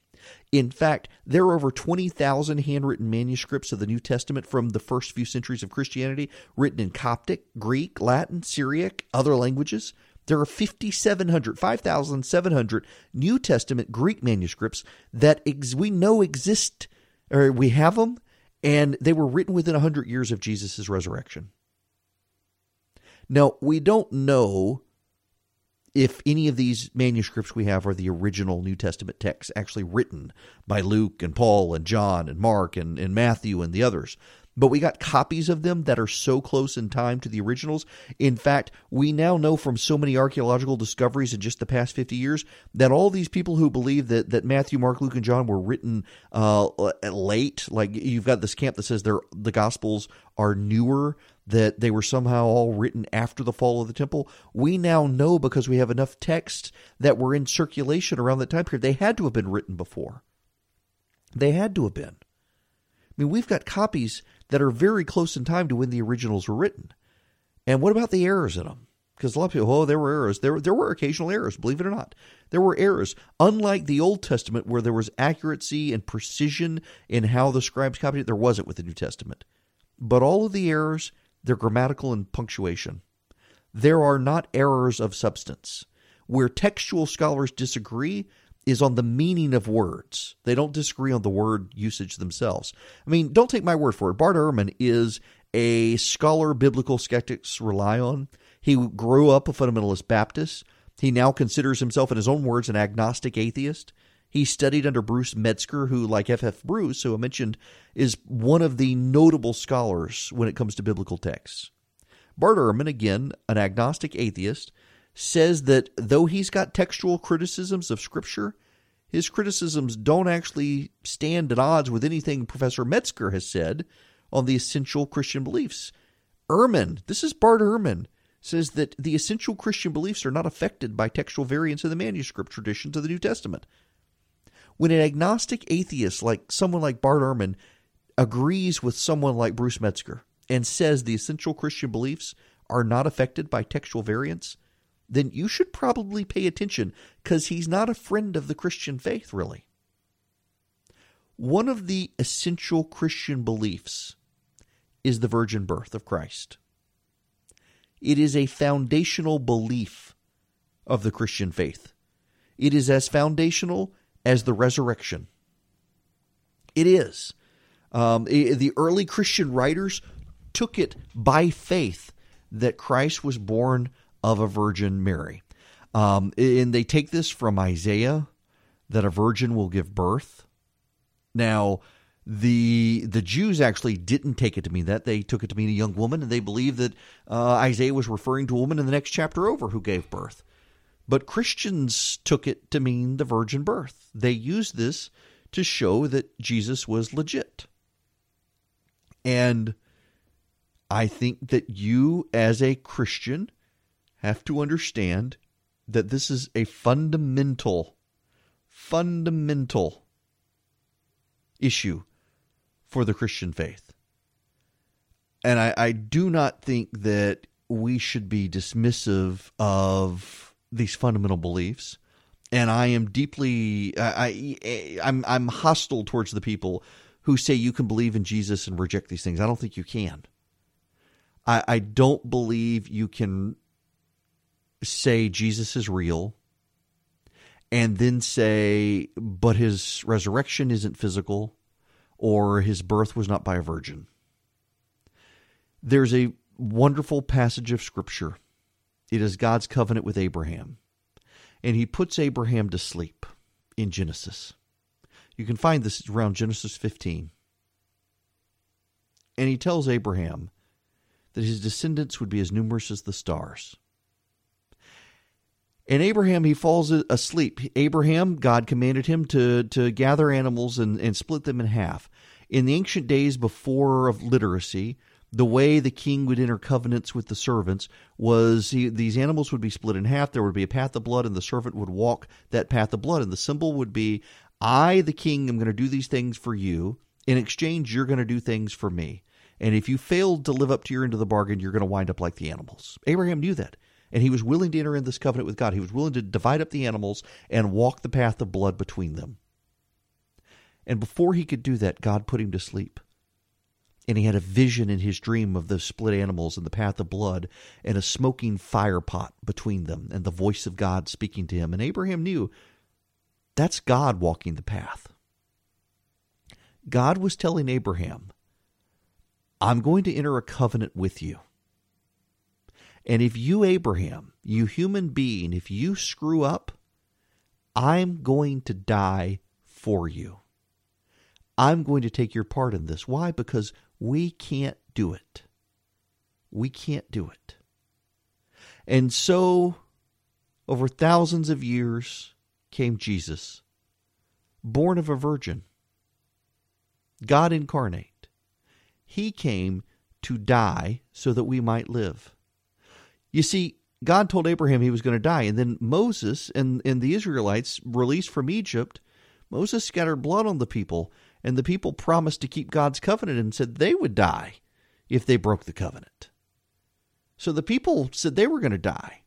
In fact, there are over 20,000 handwritten manuscripts of the New Testament from the first few centuries of Christianity, written in Coptic, Greek, Latin, Syriac, other languages. There are 5,700 New Testament Greek manuscripts that we know exist, or we have them, and they were written within 100 years of Jesus' resurrection. Now, we don't know if any of these manuscripts we have are the original New Testament texts actually written by Luke and Paul and John and Mark and Matthew and the others. But we got copies of them that are so close in time to the originals. In fact, we now know from so many archaeological discoveries in just the past 50 years that all these people who believe that Matthew, Mark, Luke, and John were written late, like you've got this camp that says the Gospels are newer, that they were somehow all written after the fall of the temple. We now know, because we have enough texts that were in circulation around that time period, they had to have been written before. They had to have been. I mean, we've got copies that are very close in time to when the originals were written. And what about the errors in them? Because a lot of people, there were errors. There were occasional errors, believe it or not. There were errors. Unlike the Old Testament, where there was accuracy and precision in how the scribes copied it, there wasn't with the New Testament. But all of the errors, they're grammatical and punctuation. There are not errors of substance. Where textual scholars disagree is on the meaning of words. They don't disagree on the word usage themselves. I mean, don't take my word for it. Bart Ehrman is a scholar biblical skeptics rely on. He grew up a fundamentalist Baptist. He now considers himself, in his own words, an agnostic atheist. He studied under Bruce Metzger, who, like F.F. Bruce, who I mentioned, is one of the notable scholars when it comes to biblical texts. Bart Ehrman, again, an agnostic atheist, says that though he's got textual criticisms of Scripture, his criticisms don't actually stand at odds with anything Professor Metzger has said on the essential Christian beliefs. Ehrman, this is Bart Ehrman, says that the essential Christian beliefs are not affected by textual variants in the manuscript traditions of the New Testament. When an agnostic atheist, like someone like Bart Ehrman, agrees with someone like Bruce Metzger and says the essential Christian beliefs are not affected by textual variants, then you should probably pay attention, because he's not a friend of the Christian faith, really. One of the essential Christian beliefs is the virgin birth of Christ. It is a foundational belief of the Christian faith. It is as foundational as the resurrection. It is. The early Christian writers took it by faith that Christ was born of a Virgin Mary. And they take this from Isaiah, that a virgin will give birth. Now, the Jews actually didn't take it to mean that. They took it to mean a young woman, and they believed that Isaiah was referring to a woman in the next chapter over who gave birth. But Christians took it to mean the virgin birth. They used this to show that Jesus was legit. And I think that you, as a Christian, have to understand that this is a fundamental issue for the Christian faith. And I do not think that we should be dismissive of these fundamental beliefs. And I am deeply, I'm hostile towards the people who say you can believe in Jesus and reject these things. I don't think you can. I don't believe you can say Jesus is real and then say, but his resurrection isn't physical or his birth was not by a virgin. There's a wonderful passage of Scripture. It is God's covenant with Abraham. And he puts Abraham to sleep in Genesis. You can find this around Genesis 15. And he tells Abraham that his descendants would be as numerous as the stars. And Abraham, he falls asleep. Abraham, God commanded him to gather animals and split them in half. In the ancient days before of literacy, the way the king would enter covenants with the servants was these animals would be split in half. There would be a path of blood, and the servant would walk that path of blood. And the symbol would be, I, the king, am going to do these things for you. In exchange, you're going to do things for me. And if you failed to live up to your end of the bargain, you're going to wind up like the animals. Abraham knew that. And he was willing to enter in this covenant with God. He was willing to divide up the animals and walk the path of blood between them. And before he could do that, God put him to sleep. And he had a vision in his dream of the split animals and the path of blood and a smoking fire pot between them and the voice of God speaking to him. And Abraham knew that's God walking the path. God was telling Abraham, I'm going to enter a covenant with you. And if you, Abraham, you human being, if you screw up, I'm going to die for you. I'm going to take your part in this. Why? Because we can't do it. We can't do it. And so, over thousands of years came Jesus, born of a virgin, God incarnate. He came to die so that we might live. You see, God told Abraham he was going to die, and then Moses and the Israelites released from Egypt. Moses scattered blood on the people, and the people promised to keep God's covenant and said they would die if they broke the covenant. So the people said they were going to die.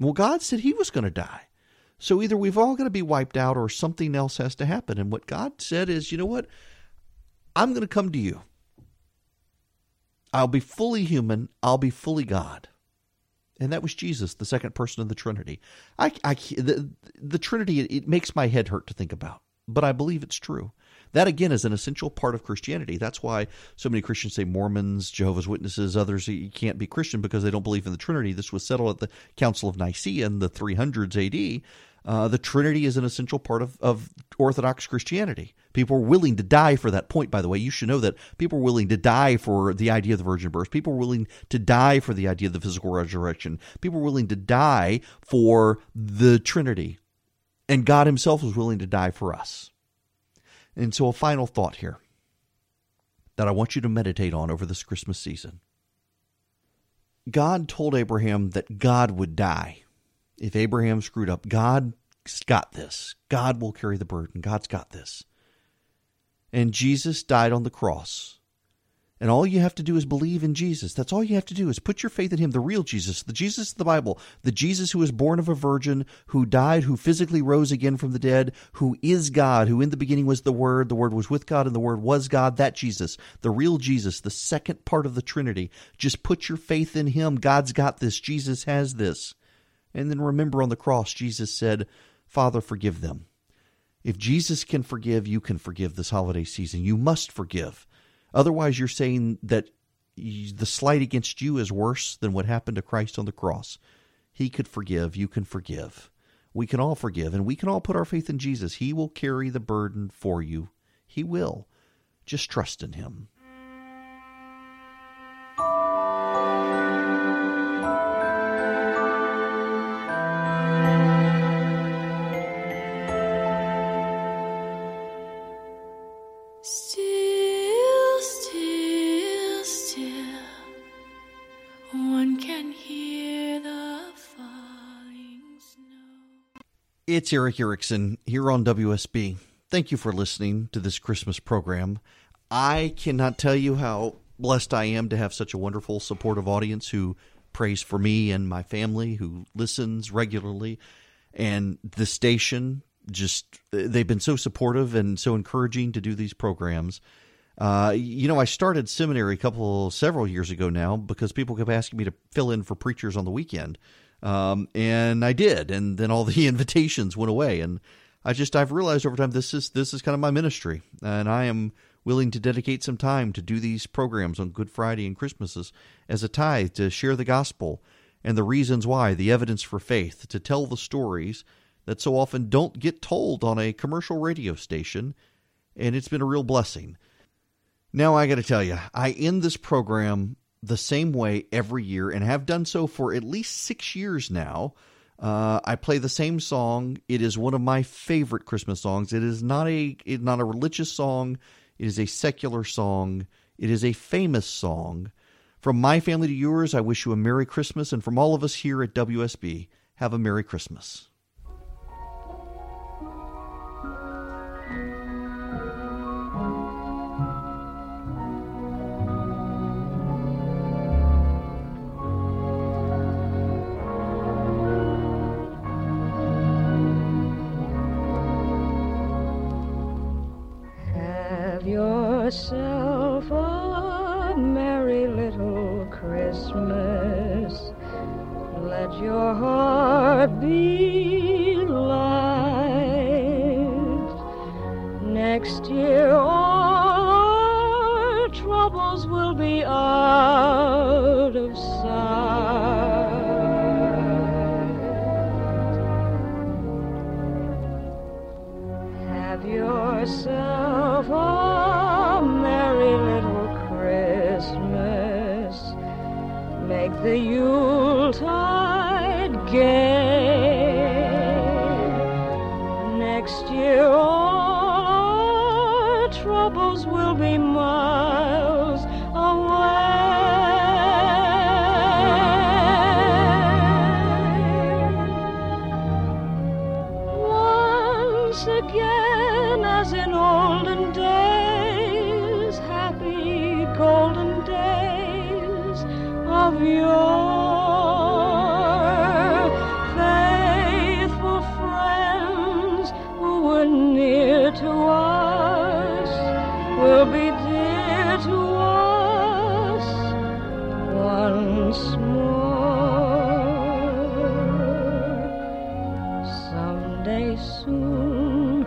Well, God said he was going to die. So either we've all got to be wiped out or something else has to happen. And what God said is, you know what? I'm going to come to you. I'll be fully human. I'll be fully God. And that was Jesus, the second person of the Trinity. The Trinity, it makes my head hurt to think about, but I believe it's true. That, again, is an essential part of Christianity. That's why so many Christians say Mormons, Jehovah's Witnesses, others, you can't be Christian because they don't believe in the Trinity. This was settled at the Council of Nicaea in the 300s A.D. The Trinity is an essential part of Orthodox Christianity. People are willing to die for that point, by the way. You should know that people are willing to die for the idea of the virgin birth. People are willing to die for the idea of the physical resurrection. People are willing to die for the Trinity. And God himself was willing to die for us. And so a final thought here that I want you to meditate on over this Christmas season. God told Abraham that God would die. If Abraham screwed up, God's got this. God will carry the burden. God's got this. And Jesus died on the cross. And all you have to do is believe in Jesus. That's all you have to do is put your faith in him, the real Jesus, the Jesus of the Bible, the Jesus who was born of a virgin, who died, who physically rose again from the dead, who is God, who in the beginning was the Word was with God, and the Word was God. That Jesus, the real Jesus, the second part of the Trinity. Just put your faith in him. God's got this. Jesus has this. And then remember on the cross, Jesus said, Father, forgive them. If Jesus can forgive, you can forgive this holiday season. You must forgive. Otherwise, you're saying that the slight against you is worse than what happened to Christ on the cross. He could forgive. You can forgive. We can all forgive, and we can all put our faith in Jesus. He will carry the burden for you. He will. Just trust in him. It's Erick Erickson here on WSB. Thank you for listening to this Christmas program. I cannot tell you how blessed I am to have such a wonderful, supportive audience who prays for me and my family, who listens regularly. And the station, just they've been so supportive and so encouraging to do these programs. I started seminary several years ago now because people kept asking me to fill in for preachers on the weekend. And I did. And then all the invitations went away. And I've realized over time, this is kind of my ministry. And I am willing to dedicate some time to do these programs on Good Friday and Christmases as a tithe to share the gospel and the reasons why, the evidence for faith, to tell the stories that so often don't get told on a commercial radio station. And it's been a real blessing. Now, I got to tell you, I end this program the same way every year and have done so for at least 6 years now. I play the same song. It is one of my favorite Christmas songs. It is not a religious song. It is a secular song. It is a famous song. From my family to yours, I wish you a Merry Christmas. And from all of us here at WSB, have a Merry Christmas. Yourself a merry little Christmas. Let your heart be light. Next year all our troubles will be out of sight. Have yourself a merry little Christmas. Make the Yuletide gay. Next year all our troubles will be miles away. Once again, as in olden days, of your faithful friends who were near to us will be dear to us once more. Someday soon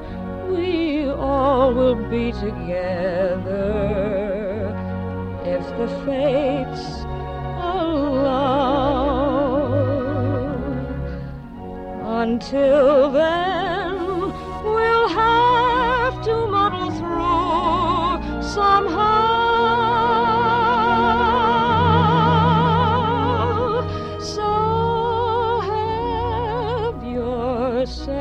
we all will be together if the fates until then, we'll have to muddle through somehow. So have yourself